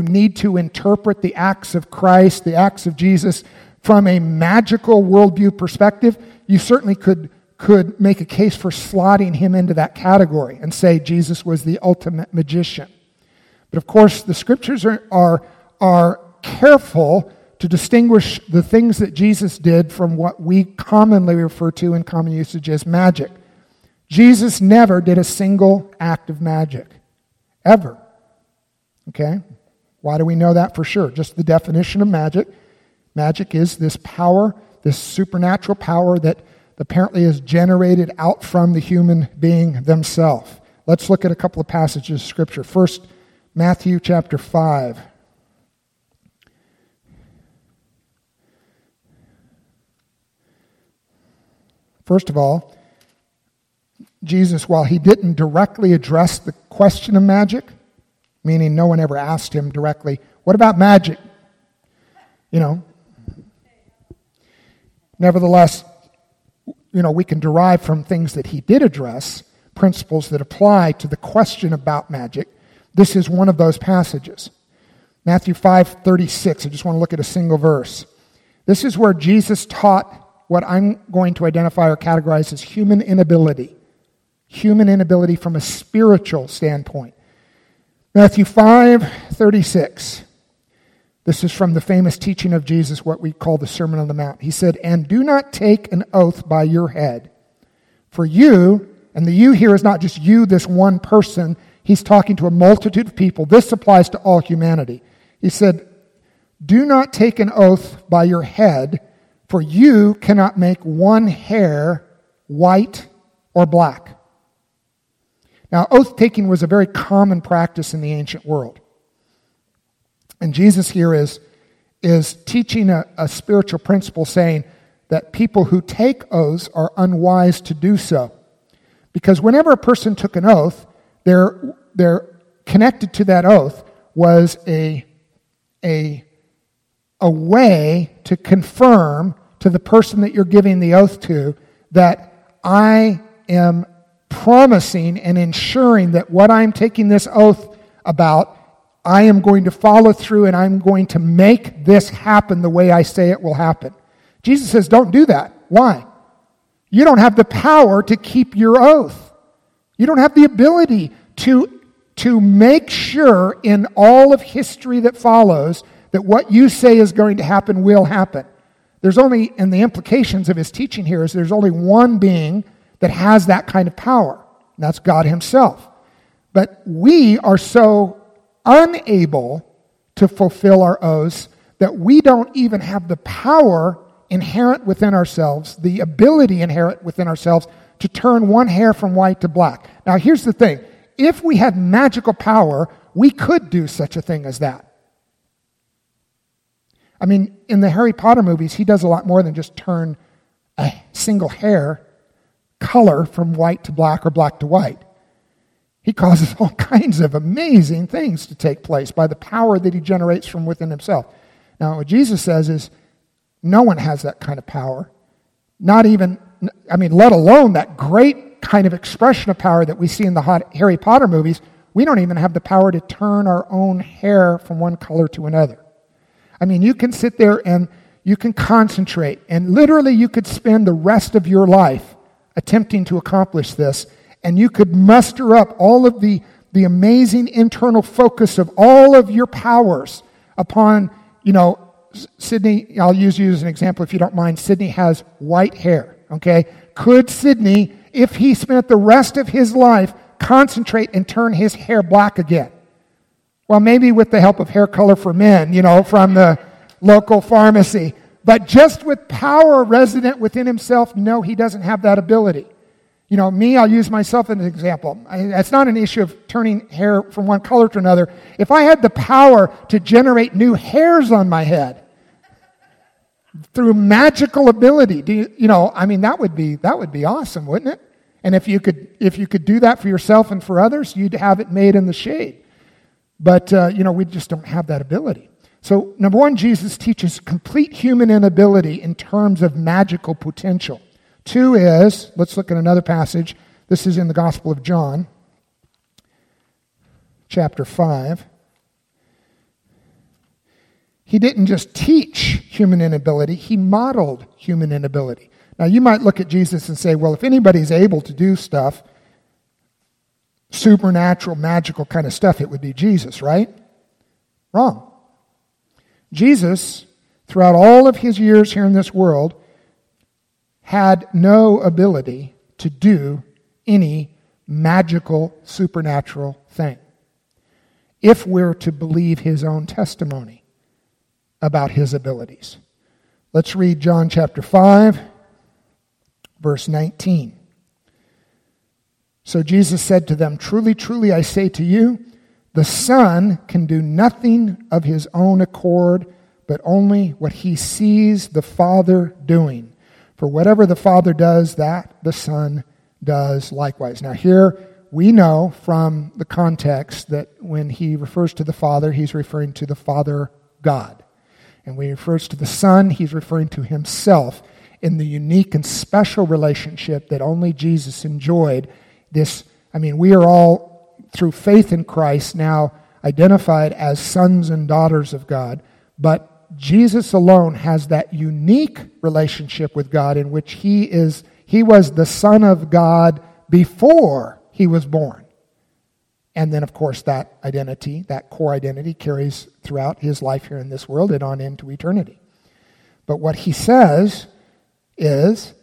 need to interpret the acts of Christ, the acts of Jesus, from a magical worldview perspective, you certainly could make a case for slotting him into that category and say Jesus was the ultimate magician. But of course, the scriptures are careful to distinguish the things that Jesus did from what we commonly refer to in common usage as magic. Jesus never did a single act of magic, ever. Okay? Why do we know that for sure? Just the definition of magic. Magic is this power, this supernatural power that apparently is generated out from the human being themselves. Let's look at a couple of passages of Scripture. First, Matthew chapter 5. First of all, Jesus, while he didn't directly address the question of magic, meaning no one ever asked him directly, what about magic? Nevertheless, we can derive from things that he did address principles that apply to the question about magic. This is one of those passages. Matthew 5:36. I just want to look at a single verse. This is where Jesus taught what I'm going to identify or categorize as human inability. Human inability from a spiritual standpoint. Matthew 5:36. This is from the famous teaching of Jesus, what we call the Sermon on the Mount. He said, and do not take an oath by your head. For you, and the you here is not just you, this one person. He's talking to a multitude of people. This applies to all humanity. He said, do not take an oath by your head, for you cannot make one hair white or black. Now, oath-taking was a very common practice in the ancient world. And Jesus here is teaching a spiritual principle, saying that people who take oaths are unwise to do so. Because whenever a person took an oath, they're connected to that oath was a way to confirm to the person that you're giving the oath to that I am promising and ensuring that what I'm taking this oath about, I am going to follow through and I'm going to make this happen the way I say it will happen. Jesus says, don't do that. Why? You don't have the power to keep your oath. You don't have the ability to make sure in all of history that follows that what you say is going to happen will happen. There's only, and the implications of his teaching here is there's only one being that has that kind of power, and that's God himself. But we are so unable to fulfill our oaths that we don't even have the power inherent within ourselves, the ability inherent within ourselves to turn one hair from white to black. Now, here's the thing. If we had magical power, we could do such a thing as that. I mean, in the Harry Potter movies, he does a lot more than just turn a single hair color from white to black or black to white. He causes all kinds of amazing things to take place by the power that he generates from within himself. Now, what Jesus says is no one has that kind of power. Not even, I mean, let alone that great kind of expression of power that we see in the Harry Potter movies. We don't even have the power to turn our own hair from one color to another. I mean, you can sit there and you can concentrate, and literally you could spend the rest of your life attempting to accomplish this, and you could muster up all of the amazing internal focus of all of your powers upon, you know, Sydney, I'll use you as an example if you don't mind. Sydney has white hair, okay? Could Sydney, if he spent the rest of his life, concentrate and turn his hair black again? Well, maybe with the help of hair color for men, you know, from the local pharmacy. But just with power resident within himself, no, he doesn't have that ability. You know, me, I'll use myself as an example. It's not an issue of turning hair from one color to another. If I had the power to generate new hairs on my head through magical ability, that would be awesome, wouldn't it? And if you could do that for yourself and for others, you'd have it made in the shade. But we just don't have that ability. So, number one, Jesus teaches complete human inability in terms of magical potential. Two is, let's look at another passage. This is in the Gospel of John, chapter 5. He didn't just teach human inability, he modeled human inability. Now, you might look at Jesus and say, well, if anybody's able to do stuff, supernatural, magical kind of stuff, it would be Jesus, right? Wrong. Jesus, throughout all of his years here in this world, had no ability to do any magical, supernatural thing, if we're to believe his own testimony about his abilities. Let's read John chapter 5, verse 19. So Jesus said to them, "Truly, truly, I say to you, the Son can do nothing of his own accord, but only what he sees the Father doing. For whatever the Father does, that the Son does likewise." Now here we know from the context that when he refers to the Father, he's referring to the Father God. And when he refers to the Son, he's referring to himself in the unique and special relationship that only Jesus enjoyed. We are all, through faith in Christ, now identified as sons and daughters of God. But Jesus alone has that unique relationship with God in which he was the Son of God before he was born. And then, of course, that identity, that core identity, carries throughout his life here in this world and on into eternity. But what he says is,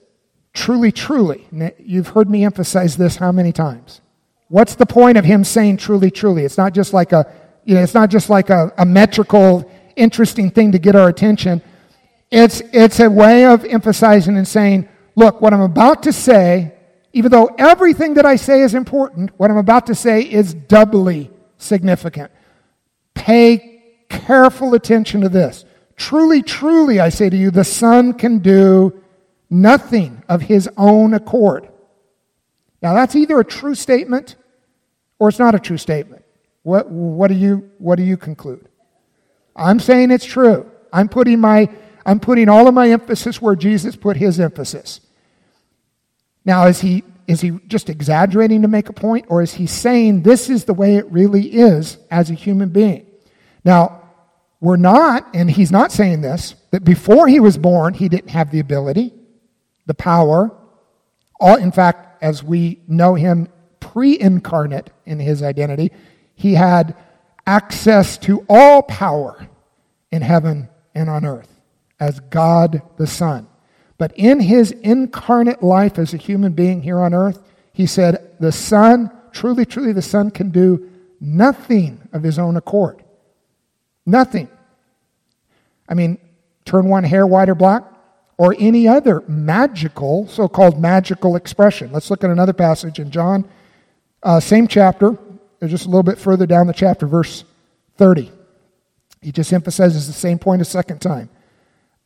truly, truly. You've heard me emphasize this how many times? What's the point of him saying truly, truly? It's not just like a, you know, it's not just like a metrical, interesting thing to get our attention. It's a way of emphasizing and saying, look, what I'm about to say, even though everything that I say is important, what I'm about to say is doubly significant. Pay careful attention to this. Truly, truly, I say to you, the Son can do nothing of his own accord. Now, that's either a true statement or it's not a true statement. What do you conclude? I'm saying it's true. I'm putting all of my emphasis where Jesus put his emphasis. Now, is he just exaggerating to make a point, or is he saying this is the way it really is as a human being? Now, we're not, and he's not saying this, that before he was born, he didn't have the ability, the power. All, in fact, as we know him pre-incarnate in his identity, he had access to all power in heaven and on earth as God the Son. But in his incarnate life as a human being here on earth, he said, the Son, truly, truly, the Son can do nothing of his own accord. Nothing. I mean, turn one hair white or black, or any other magical, so-called magical expression. Let's look at another passage in John, same chapter, just a little bit further down the chapter, verse 30. He just emphasizes the same point a second time.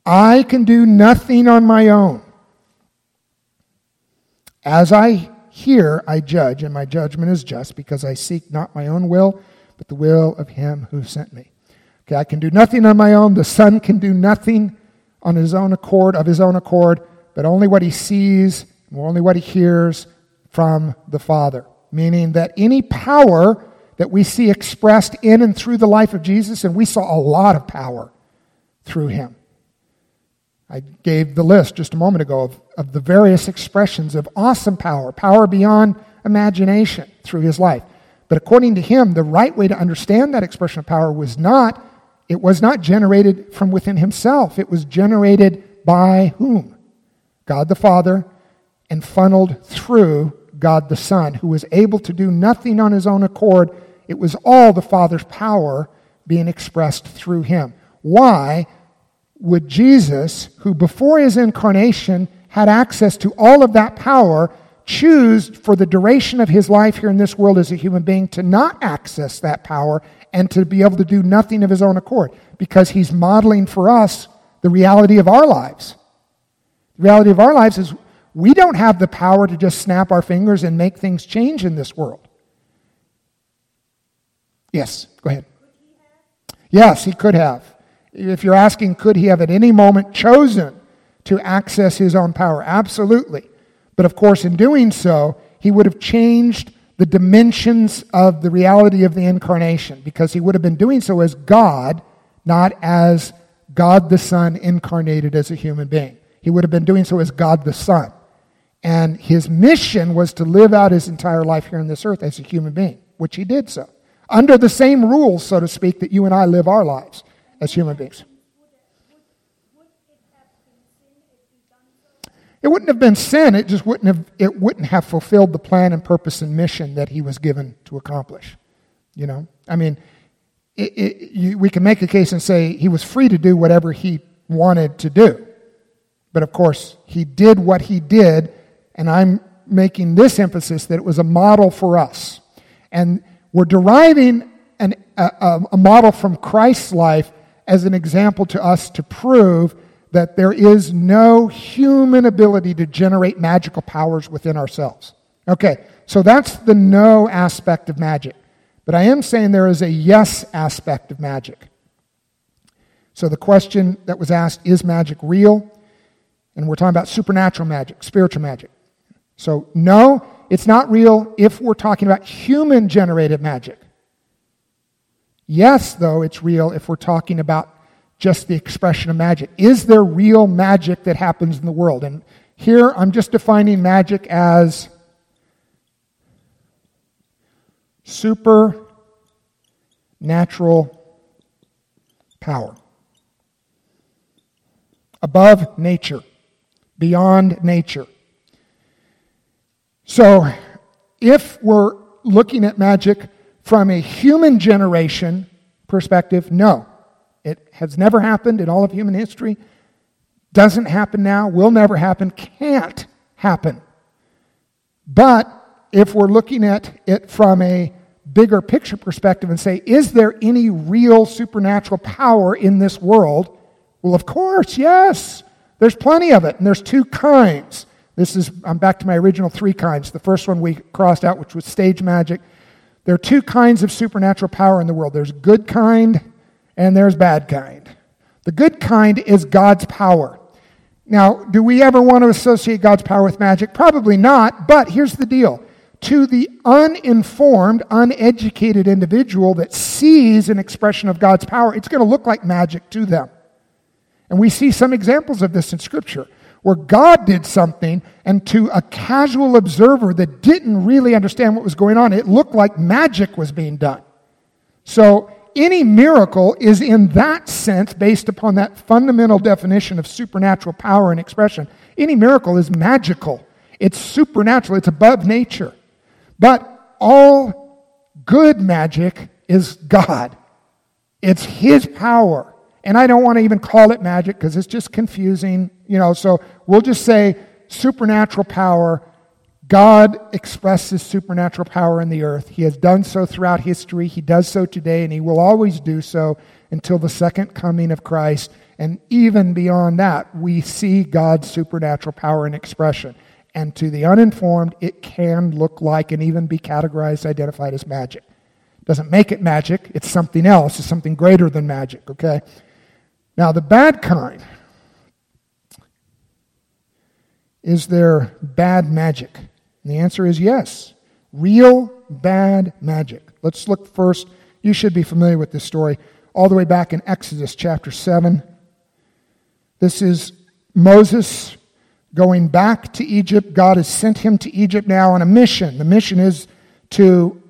I can do nothing on my own. As I hear, I judge, and my judgment is just, because I seek not my own will, but the will of him who sent me. Okay, I can do nothing on my own. The Son can do nothing on his own accord, but only what he sees, only what he hears from the Father. Meaning that any power that we see expressed in and through the life of Jesus, and we saw a lot of power through him. I gave the list just a moment ago of the various expressions of awesome power, power beyond imagination through his life. But according to him, the right way to understand that expression of power was not generated from within himself. It was generated by whom? God the Father, and funneled through God the Son, who was able to do nothing on his own accord. It was all the Father's power being expressed through him. Why would Jesus, who before his incarnation had access to all of that power, choose for the duration of his life here in this world as a human being to not access that power and to be able to do nothing of his own accord? Because he's modeling for us the reality of our lives. The reality of our lives is we don't have the power to just snap our fingers and make things change in this world. Yes, go ahead. Yes, he could have. If you're asking, could he have at any moment chosen to access his own power? Absolutely. But of course, in doing so, he would have changed the dimensions of the reality of the incarnation, because he would have been doing so as God, not as God the Son incarnated as a human being. He would have been doing so as God the Son. And his mission was to live out his entire life here on this earth as a human being, which he did so, under the same rules, so to speak, that you and I live our lives as human beings. It wouldn't have been sin. It just wouldn't have fulfilled the plan and purpose and mission that he was given to accomplish. You know, I mean, we can make a case and say he was free to do whatever he wanted to do, but of course he did what he did, and I'm making this emphasis that it was a model for us, and we're deriving a model from Christ's life as an example to us to prove that there is no human ability to generate magical powers within ourselves. Okay, so that's the no aspect of magic. But I am saying there is a yes aspect of magic. So the question that was asked, is magic real? And we're talking about supernatural magic, spiritual magic. So no, it's not real if we're talking about human-generated magic. Yes, though, it's real if we're talking about just the expression of magic. Is there real magic that happens in the world? And here I'm just defining magic as supernatural power. Above nature. Beyond nature. So, if we're looking at magic from a human generation perspective, no. It has never happened in all of human history. Doesn't happen now. Will never happen. Can't happen. But if we're looking at it from a bigger picture perspective and say, is there any real supernatural power in this world? Well, of course, yes. There's plenty of it. And there's two kinds. I'm back to my original three kinds. The first one we crossed out, which was stage magic. There are two kinds of supernatural power in the world. There's good kind and there's bad kind. The good kind is God's power. Now, do we ever want to associate God's power with magic? Probably not, but here's the deal. To the uninformed, uneducated individual that sees an expression of God's power, it's going to look like magic to them. And we see some examples of this in Scripture, where God did something, and to a casual observer that didn't really understand what was going on, it looked like magic was being done. So any miracle is in that sense, based upon that fundamental definition of supernatural power and expression, any miracle is magical. It's supernatural. It's above nature. But all good magic is God. It's His power. And I don't want to even call it magic because it's just confusing, so we'll just say supernatural power. God expresses supernatural power in the earth. He has done so throughout history. He does so today, and He will always do so until the second coming of Christ. And even beyond that, we see God's supernatural power in expression. And to the uninformed, it can look like and even be categorized, identified as magic. Doesn't make it magic. It's something else. It's something greater than magic, okay? Now, the bad kind. Is there bad magic? And the answer is yes. Real bad magic. Let's look first. You should be familiar with this story. All the way back in Exodus chapter 7. This is Moses going back to Egypt. God has sent him to Egypt now on a mission. The mission is to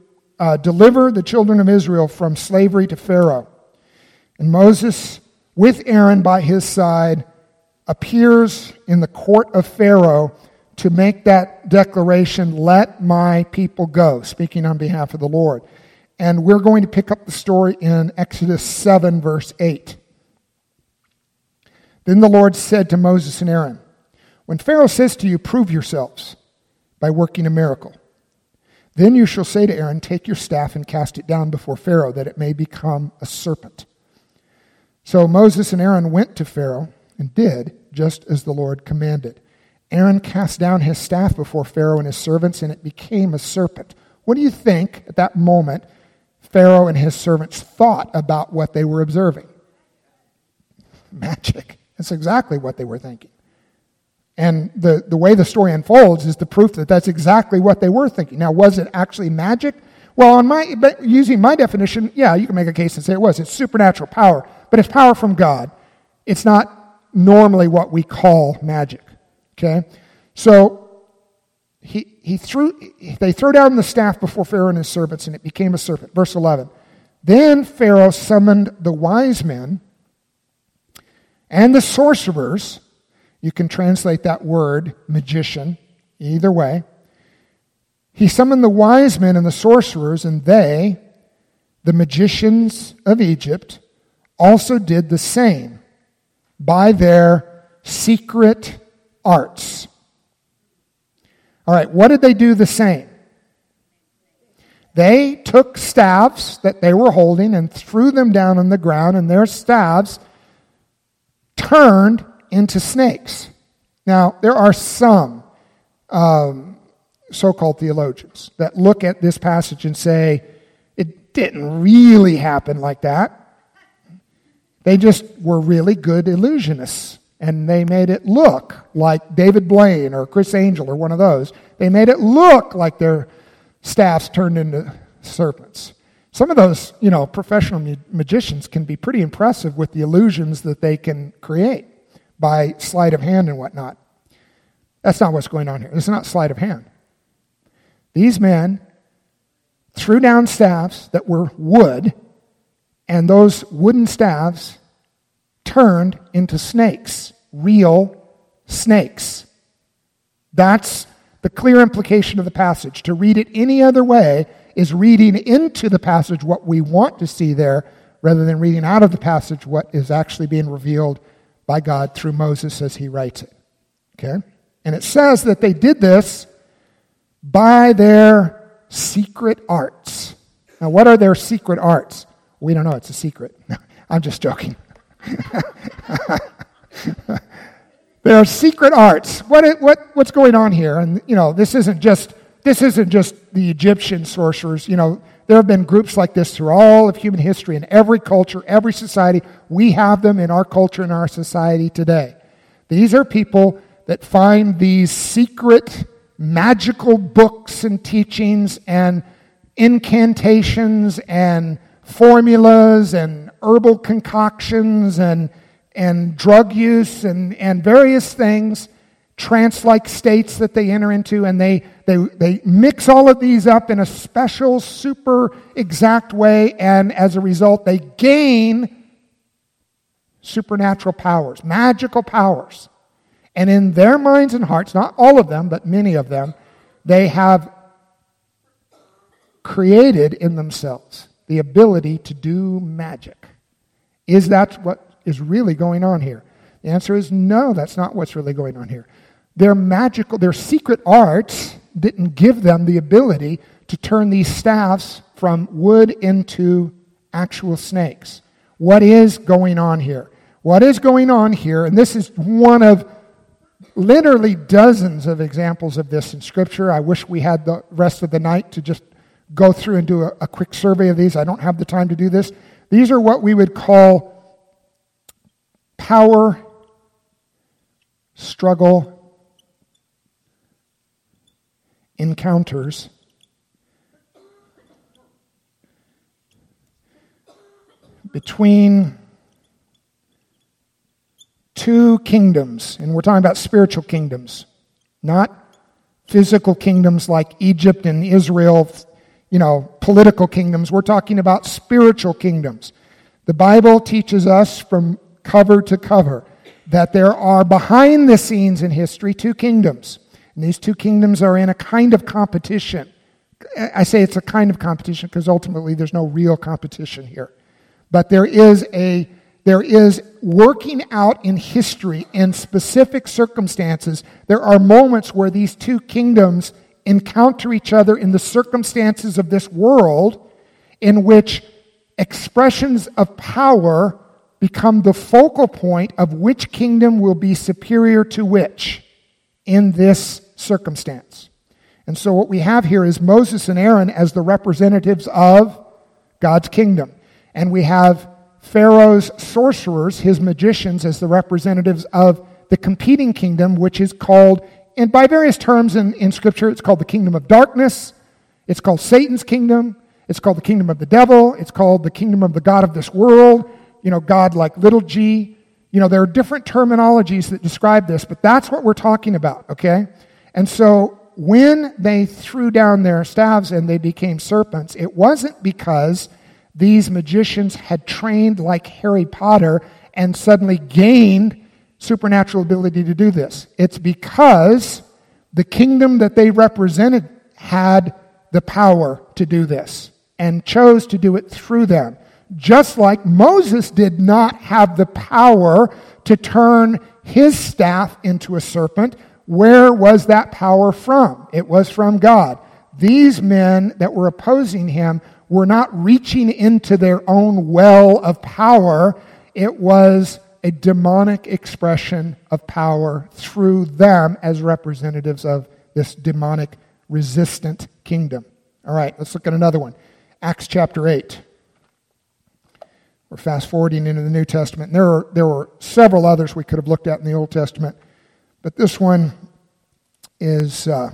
deliver the children of Israel from slavery to Pharaoh. And Moses, with Aaron by his side, appears in the court of Pharaoh to make that declaration, "Let my people go," speaking on behalf of the Lord. And we're going to pick up the story in Exodus 7, verse 8. Then the Lord said to Moses and Aaron, "When Pharaoh says to you, 'Prove yourselves by working a miracle,' then you shall say to Aaron, 'Take your staff and cast it down before Pharaoh, that it may become a serpent.'" So Moses and Aaron went to Pharaoh and did just as the Lord commanded. Aaron cast down his staff before Pharaoh and his servants, and it became a serpent. What do you think at that moment Pharaoh and his servants thought about what they were observing? Magic. That's exactly what they were thinking. And the way the story unfolds is the proof that that's exactly what they were thinking. Now, was it actually magic? Well, using my definition, yeah, you can make a case and say it was. It's supernatural power, but it's power from God. It's not normally what we call magic, okay? So they threw down the staff before Pharaoh and his servants, and it became a serpent. Verse 11, then Pharaoh summoned the wise men and the sorcerers. You can translate that word, magician, either way. He summoned the wise men and the sorcerers, and they, the magicians of Egypt, also did the same by their secret arts. All right, what did they do the same? They took staffs that they were holding and threw them down on the ground, and their staffs turned into snakes. Now, there are some so-called theologians that look at this passage and say, it didn't really happen like that. They just were really good illusionists, and they made it look like David Blaine or Chris Angel or one of those. They made it look like their staffs turned into serpents. Some of those, professional magicians can be pretty impressive with the illusions that they can create by sleight of hand and whatnot. That's not what's going on here. It's not sleight of hand. These men threw down staffs that were wood, and those wooden staffs turned into snakes, real snakes. That's the clear implication of the passage. To read it any other way is reading into the passage what we want to see there, rather than reading out of the passage what is actually being revealed by God through Moses as he writes it. Okay? And it says that they did this by their secret arts. Now, what are their secret arts? We don't know. It's a secret. No, I'm just joking. Their secret arts. What's going on here? And you know, this isn't just the Egyptian sorcerers. You know, there have been groups like this through all of human history, in every culture, every society. We have them in our culture and our society today. These are people that find these secret magical books and teachings and incantations and formulas and herbal concoctions and drug use and various things, trance-like states that they enter into, and they mix all of these up in a special, super exact way, and as a result, they gain supernatural powers, magical powers. And in their minds and hearts, not all of them, but many of them, they have created in themselves the ability to do magic. Is that what is really going on here? The answer is no, that's not what's really going on here. Their secret arts didn't give them the ability to turn these staffs from wood into actual snakes. What is going on here? What is going on here, and this is one of literally dozens of examples of this in Scripture. I wish we had the rest of the night to just go through and do a quick survey of these. I don't have the time to do this. These are what we would call power struggle encounters between two kingdoms, and we're talking about spiritual kingdoms, not physical kingdoms like Egypt and Israel, you know, political kingdoms. We're talking about spiritual kingdoms. The Bible teaches us from cover to cover that there are behind the scenes in history two kingdoms. And these two kingdoms are in a kind of competition. I say it's a kind of competition because ultimately there's no real competition here. But there is working out in history in specific circumstances. There are moments where these two kingdoms encounter each other in the circumstances of this world, in which expressions of power become the focal point of which kingdom will be superior to which in this circumstance. And so what we have here is Moses and Aaron as the representatives of God's kingdom. And we have Pharaoh's sorcerers, his magicians, as the representatives of the competing kingdom, which is called, and by various terms in Scripture, it's called the kingdom of darkness, it's called Satan's kingdom, it's called the kingdom of the devil, it's called the kingdom of the god of this world, you know, God like little g. You know, there are different terminologies that describe this, but that's what we're talking about, okay? And so when they threw down their staffs and they became serpents, it wasn't because these magicians had trained like Harry Potter and suddenly gained supernatural ability to do this. It's because the kingdom that they represented had the power to do this and chose to do it through them. Just like Moses did not have the power to turn his staff into a serpent, where was that power from? It was from God. These men that were opposing him were not reaching into their own well of power. It was a demonic expression of power through them as representatives of this demonic resistant kingdom. All right, let's look at another one. Acts chapter 8. We're fast-forwarding into the New Testament. There were several others we could have looked at in the Old Testament, but this one is, and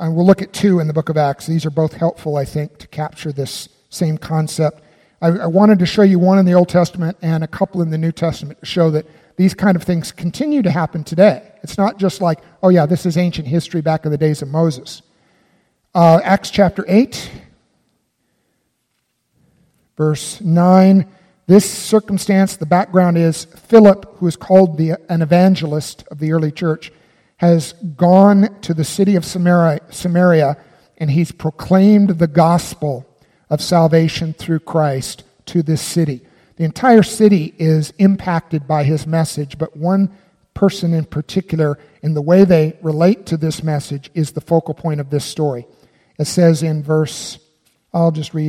we'll look at two in the book of Acts. These are both helpful, I think, to capture this same concept. I wanted to show you one in the Old Testament and a couple in the New Testament to show that these kind of things continue to happen today. It's not just like, oh yeah, this is ancient history back in the days of Moses. Acts chapter 8, Verse 9, this circumstance, the background is Philip, who is called an evangelist of the early church, has gone to the city of Samaria, and he's proclaimed the gospel of salvation through Christ to this city. The entire city is impacted by his message, but one person in particular, in the way they relate to this message, is the focal point of this story. It says in verse, just to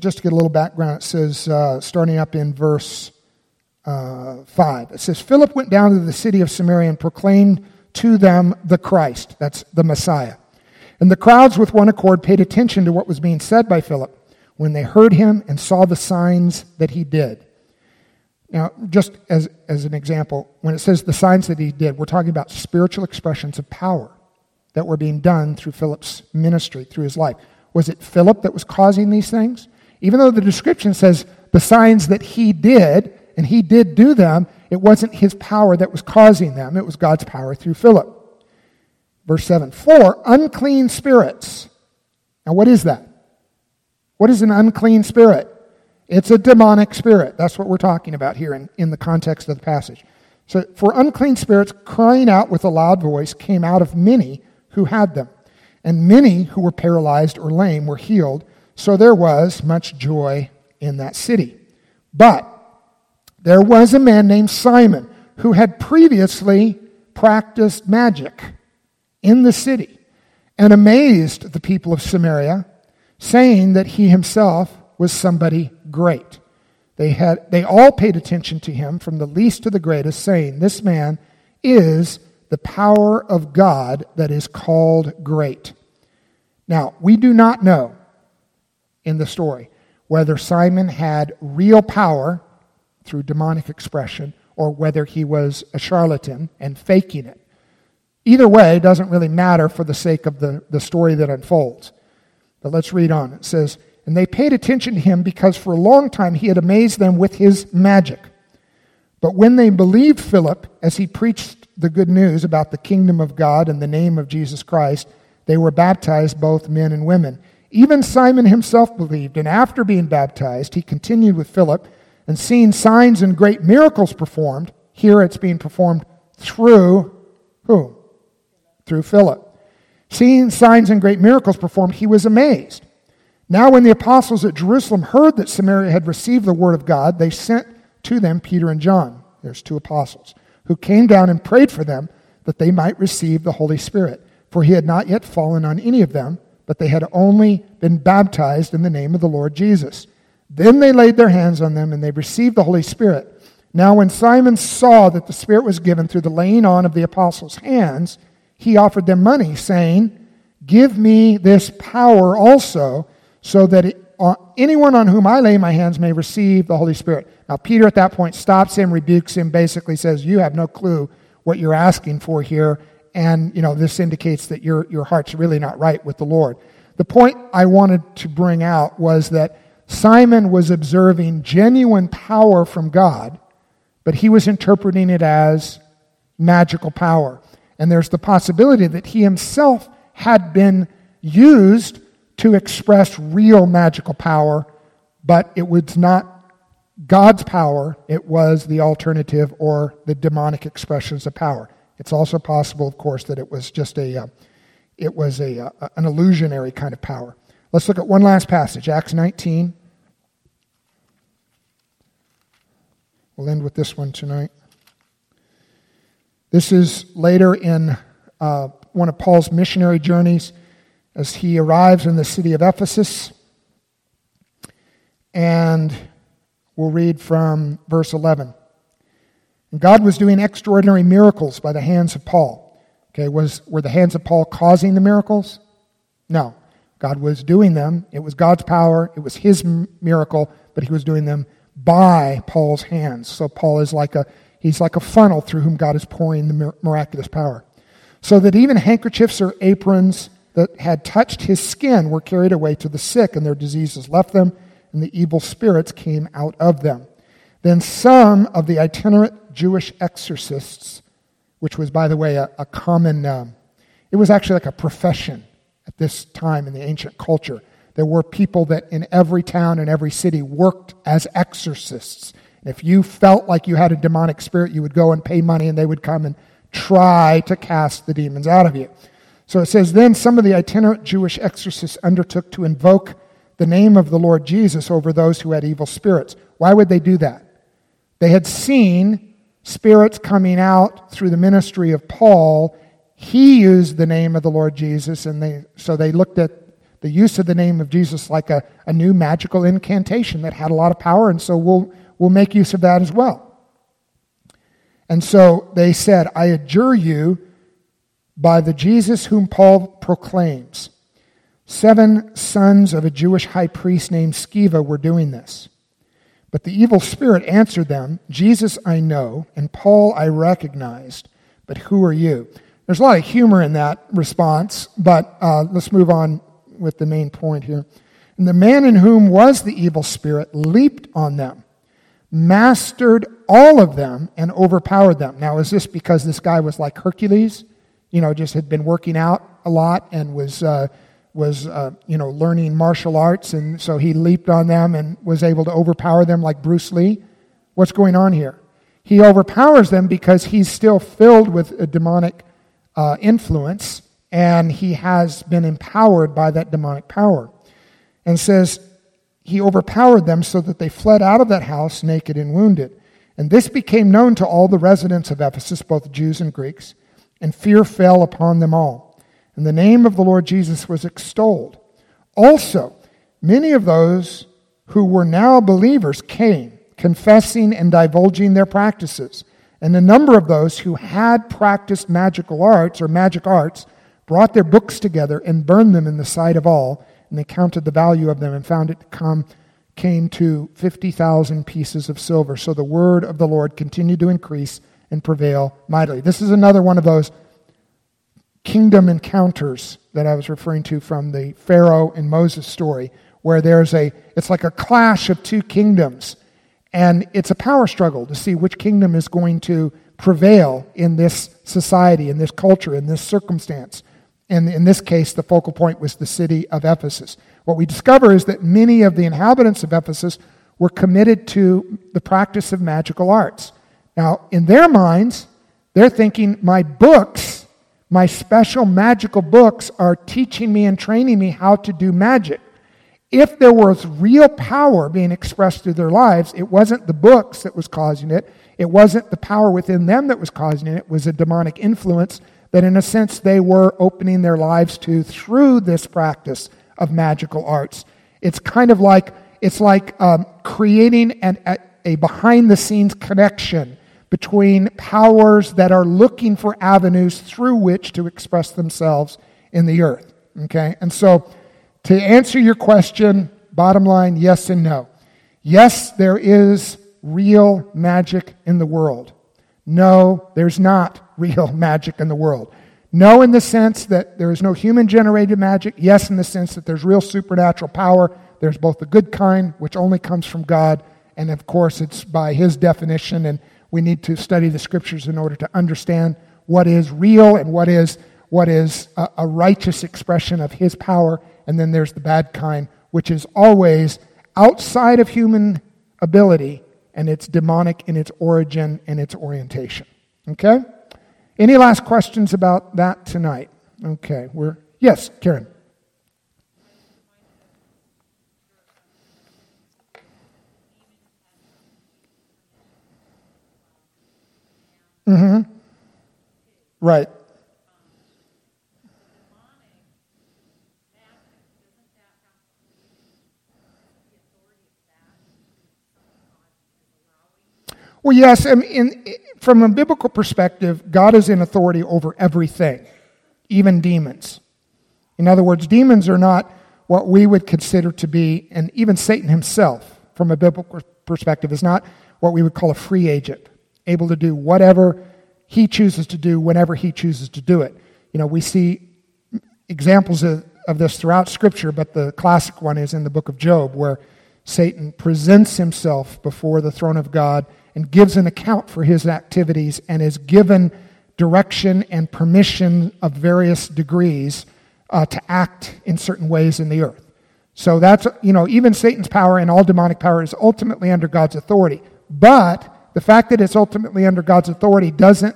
get a little background, it says, starting up in verse 5, it says, Philip went down to the city of Samaria and proclaimed to them the Christ, that's the Messiah. And the crowds with one accord paid attention to what was being said by Philip when they heard him and saw the signs that he did. Now, just as an example, when it says the signs that he did, we're talking about spiritual expressions of power that were being done through Philip's ministry, through his life. Was it Philip that was causing these things? Even though the description says the signs that he did, and he did do them, it wasn't his power that was causing them. It was God's power through Philip. Verse 7, 4 unclean spirits. Now what is that? What is an unclean spirit? It's a demonic spirit. That's what we're talking about here in the context of the passage. So, for unclean spirits crying out with a loud voice came out of many who had them. And many who were paralyzed or lame were healed. So there was much joy in that city. But there was a man named Simon who had previously practiced magic in the city and amazed the people of Samaria, saying that he himself was somebody great. They all paid attention to him, from the least to the greatest, saying, this man is the power of God that is called great. Now, we do not know in the story whether Simon had real power through demonic expression, or whether he was a charlatan and faking it. Either way, it doesn't really matter for the sake of the story that unfolds. But let's read on. It says, and they paid attention to him because for a long time he had amazed them with his magic. But when they believed Philip, as he preached the good news about the kingdom of God and the name of Jesus Christ, they were baptized, both men and women. Even Simon himself believed, and after being baptized, he continued with Philip, and seeing signs and great miracles performed. Here it's being performed through whom? Through Philip. Seeing signs and great miracles performed, he was amazed. Now when the apostles at Jerusalem heard that Samaria had received the word of God, they sent to them Peter and John, there's two apostles, who came down and prayed for them that they might receive the Holy Spirit. For he had not yet fallen on any of them, but they had only been baptized in the name of the Lord Jesus. Then they laid their hands on them, and they received the Holy Spirit. Now when Simon saw that the Spirit was given through the laying on of the apostles' hands, he offered them money, saying, give me this power also, so that anyone on whom I lay my hands may receive the Holy Spirit. Now Peter at that point stops him, rebukes him, basically says, you have no clue what you're asking for here, and this indicates that your heart's really not right with the Lord. The point I wanted to bring out was that Simon was observing genuine power from God, but he was interpreting it as magical power. And there's the possibility that he himself had been used to express real magical power, but it was not God's power, it was the alternative or the demonic expressions of power. It's also possible, of course, that it was just an illusionary kind of power. Let's look at one last passage, Acts 19. We'll end with this one tonight. This is later in one of Paul's missionary journeys as he arrives in the city of Ephesus. And we'll read from verse 11. And God was doing extraordinary miracles by the hands of Paul. Okay, were the hands of Paul causing the miracles? No. God was doing them. It was God's power. It was his miracle, but he was doing them by Paul's hands. So Paul is like a funnel through whom God is pouring the miraculous power. So that even handkerchiefs or aprons that had touched his skin were carried away to the sick, and their diseases left them, and the evil spirits came out of them. Then some of the itinerant Jewish exorcists, which was, by the way, a common, it was actually like a profession at this time in the ancient culture, there were people that in every town and every city worked as exorcists. And if you felt like you had a demonic spirit, you would go and pay money and they would come and try to cast the demons out of you. So it says, then some of the itinerant Jewish exorcists undertook to invoke the name of the Lord Jesus over those who had evil spirits. Why would they do that? They had seen spirits coming out through the ministry of Paul. He used the name of the Lord Jesus, and so they looked at the use of the name of Jesus like a new magical incantation that had a lot of power, and so we'll make use of that as well. And so they said, I adjure you by the Jesus whom Paul proclaims. 7 sons of a Jewish high priest named Sceva were doing this. But the evil spirit answered them, Jesus I know, and Paul I recognized, but who are you? There's a lot of humor in that response, but let's move on with the main point here. And the man in whom was the evil spirit leaped on them, mastered all of them, and overpowered them. Now, is this because this guy was like Hercules? You know, just had been working out a lot and was learning martial arts, and so he leaped on them and was able to overpower them like Bruce Lee? What's going on here? He overpowers them because he's still filled with a demonic influence, and he has been empowered by that demonic power. And says, he overpowered them so that they fled out of that house naked and wounded. And this became known to all the residents of Ephesus, both Jews and Greeks, and fear fell upon them all. And the name of the Lord Jesus was extolled. Also, many of those who were now believers came, confessing and divulging their practices. And a number of those who had practiced magic arts brought their books together and burned them in the sight of all. And they counted the value of them and found it came to 50,000 pieces of silver. So the word of the Lord continued to increase and prevail mightily. This is another one of those kingdom encounters that I was referring to from the Pharaoh and Moses story, where it's like a clash of two kingdoms, and it's a power struggle to see which kingdom is going to prevail in this society, in this culture, in this circumstance. And in this case, the focal point was the city of Ephesus. What we discover is that many of the inhabitants of Ephesus were committed to the practice of magical arts. Now, in their minds, they're thinking, my special magical books are teaching me and training me how to do magic. If there was real power being expressed through their lives, it wasn't the books that was causing it. It wasn't the power within them that was causing it. It was a demonic influence that, in a sense, they were opening their lives to through this practice of magical arts. It's kind of like, creating a behind-the-scenes connection between powers that are looking for avenues through which to express themselves in the earth, okay? And so, to answer your question, bottom line, yes and no. Yes, there is real magic in the world. No, there's not real magic in the world. No, in the sense that there is no human-generated magic. Yes, in the sense that there's real supernatural power. There's both the good kind, which only comes from God, and of course, it's by His definition, and we need to study the Scriptures in order to understand what is real and what is a righteous expression of His power. And then there's the bad kind, which is always outside of human ability, and it's demonic in its origin and its orientation. Okay? Any last questions about that tonight? Okay. Yes, Karen. Mm-hmm. Right. Well, yes, I mean, from a biblical perspective, God is in authority over everything, even demons. In other words, demons are not what we would consider to be, and even Satan himself, from a biblical perspective, is not what we would call a free agent, able to do whatever he chooses to do whenever he chooses to do it. You know, we see examples of this throughout Scripture, but the classic one is in the book of Job, where Satan presents himself before the throne of God and gives an account for his activities and is given direction and permission of various degrees to act in certain ways in the earth. So that's, even Satan's power and all demonic power is ultimately under God's authority. But the fact that it's ultimately under God's authority doesn't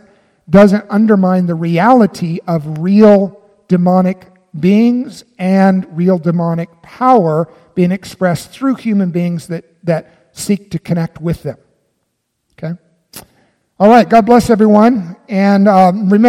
undermine the reality of real demonic beings and real demonic power being expressed through human beings that seek to connect with them. Okay? All right, God bless everyone. And remember,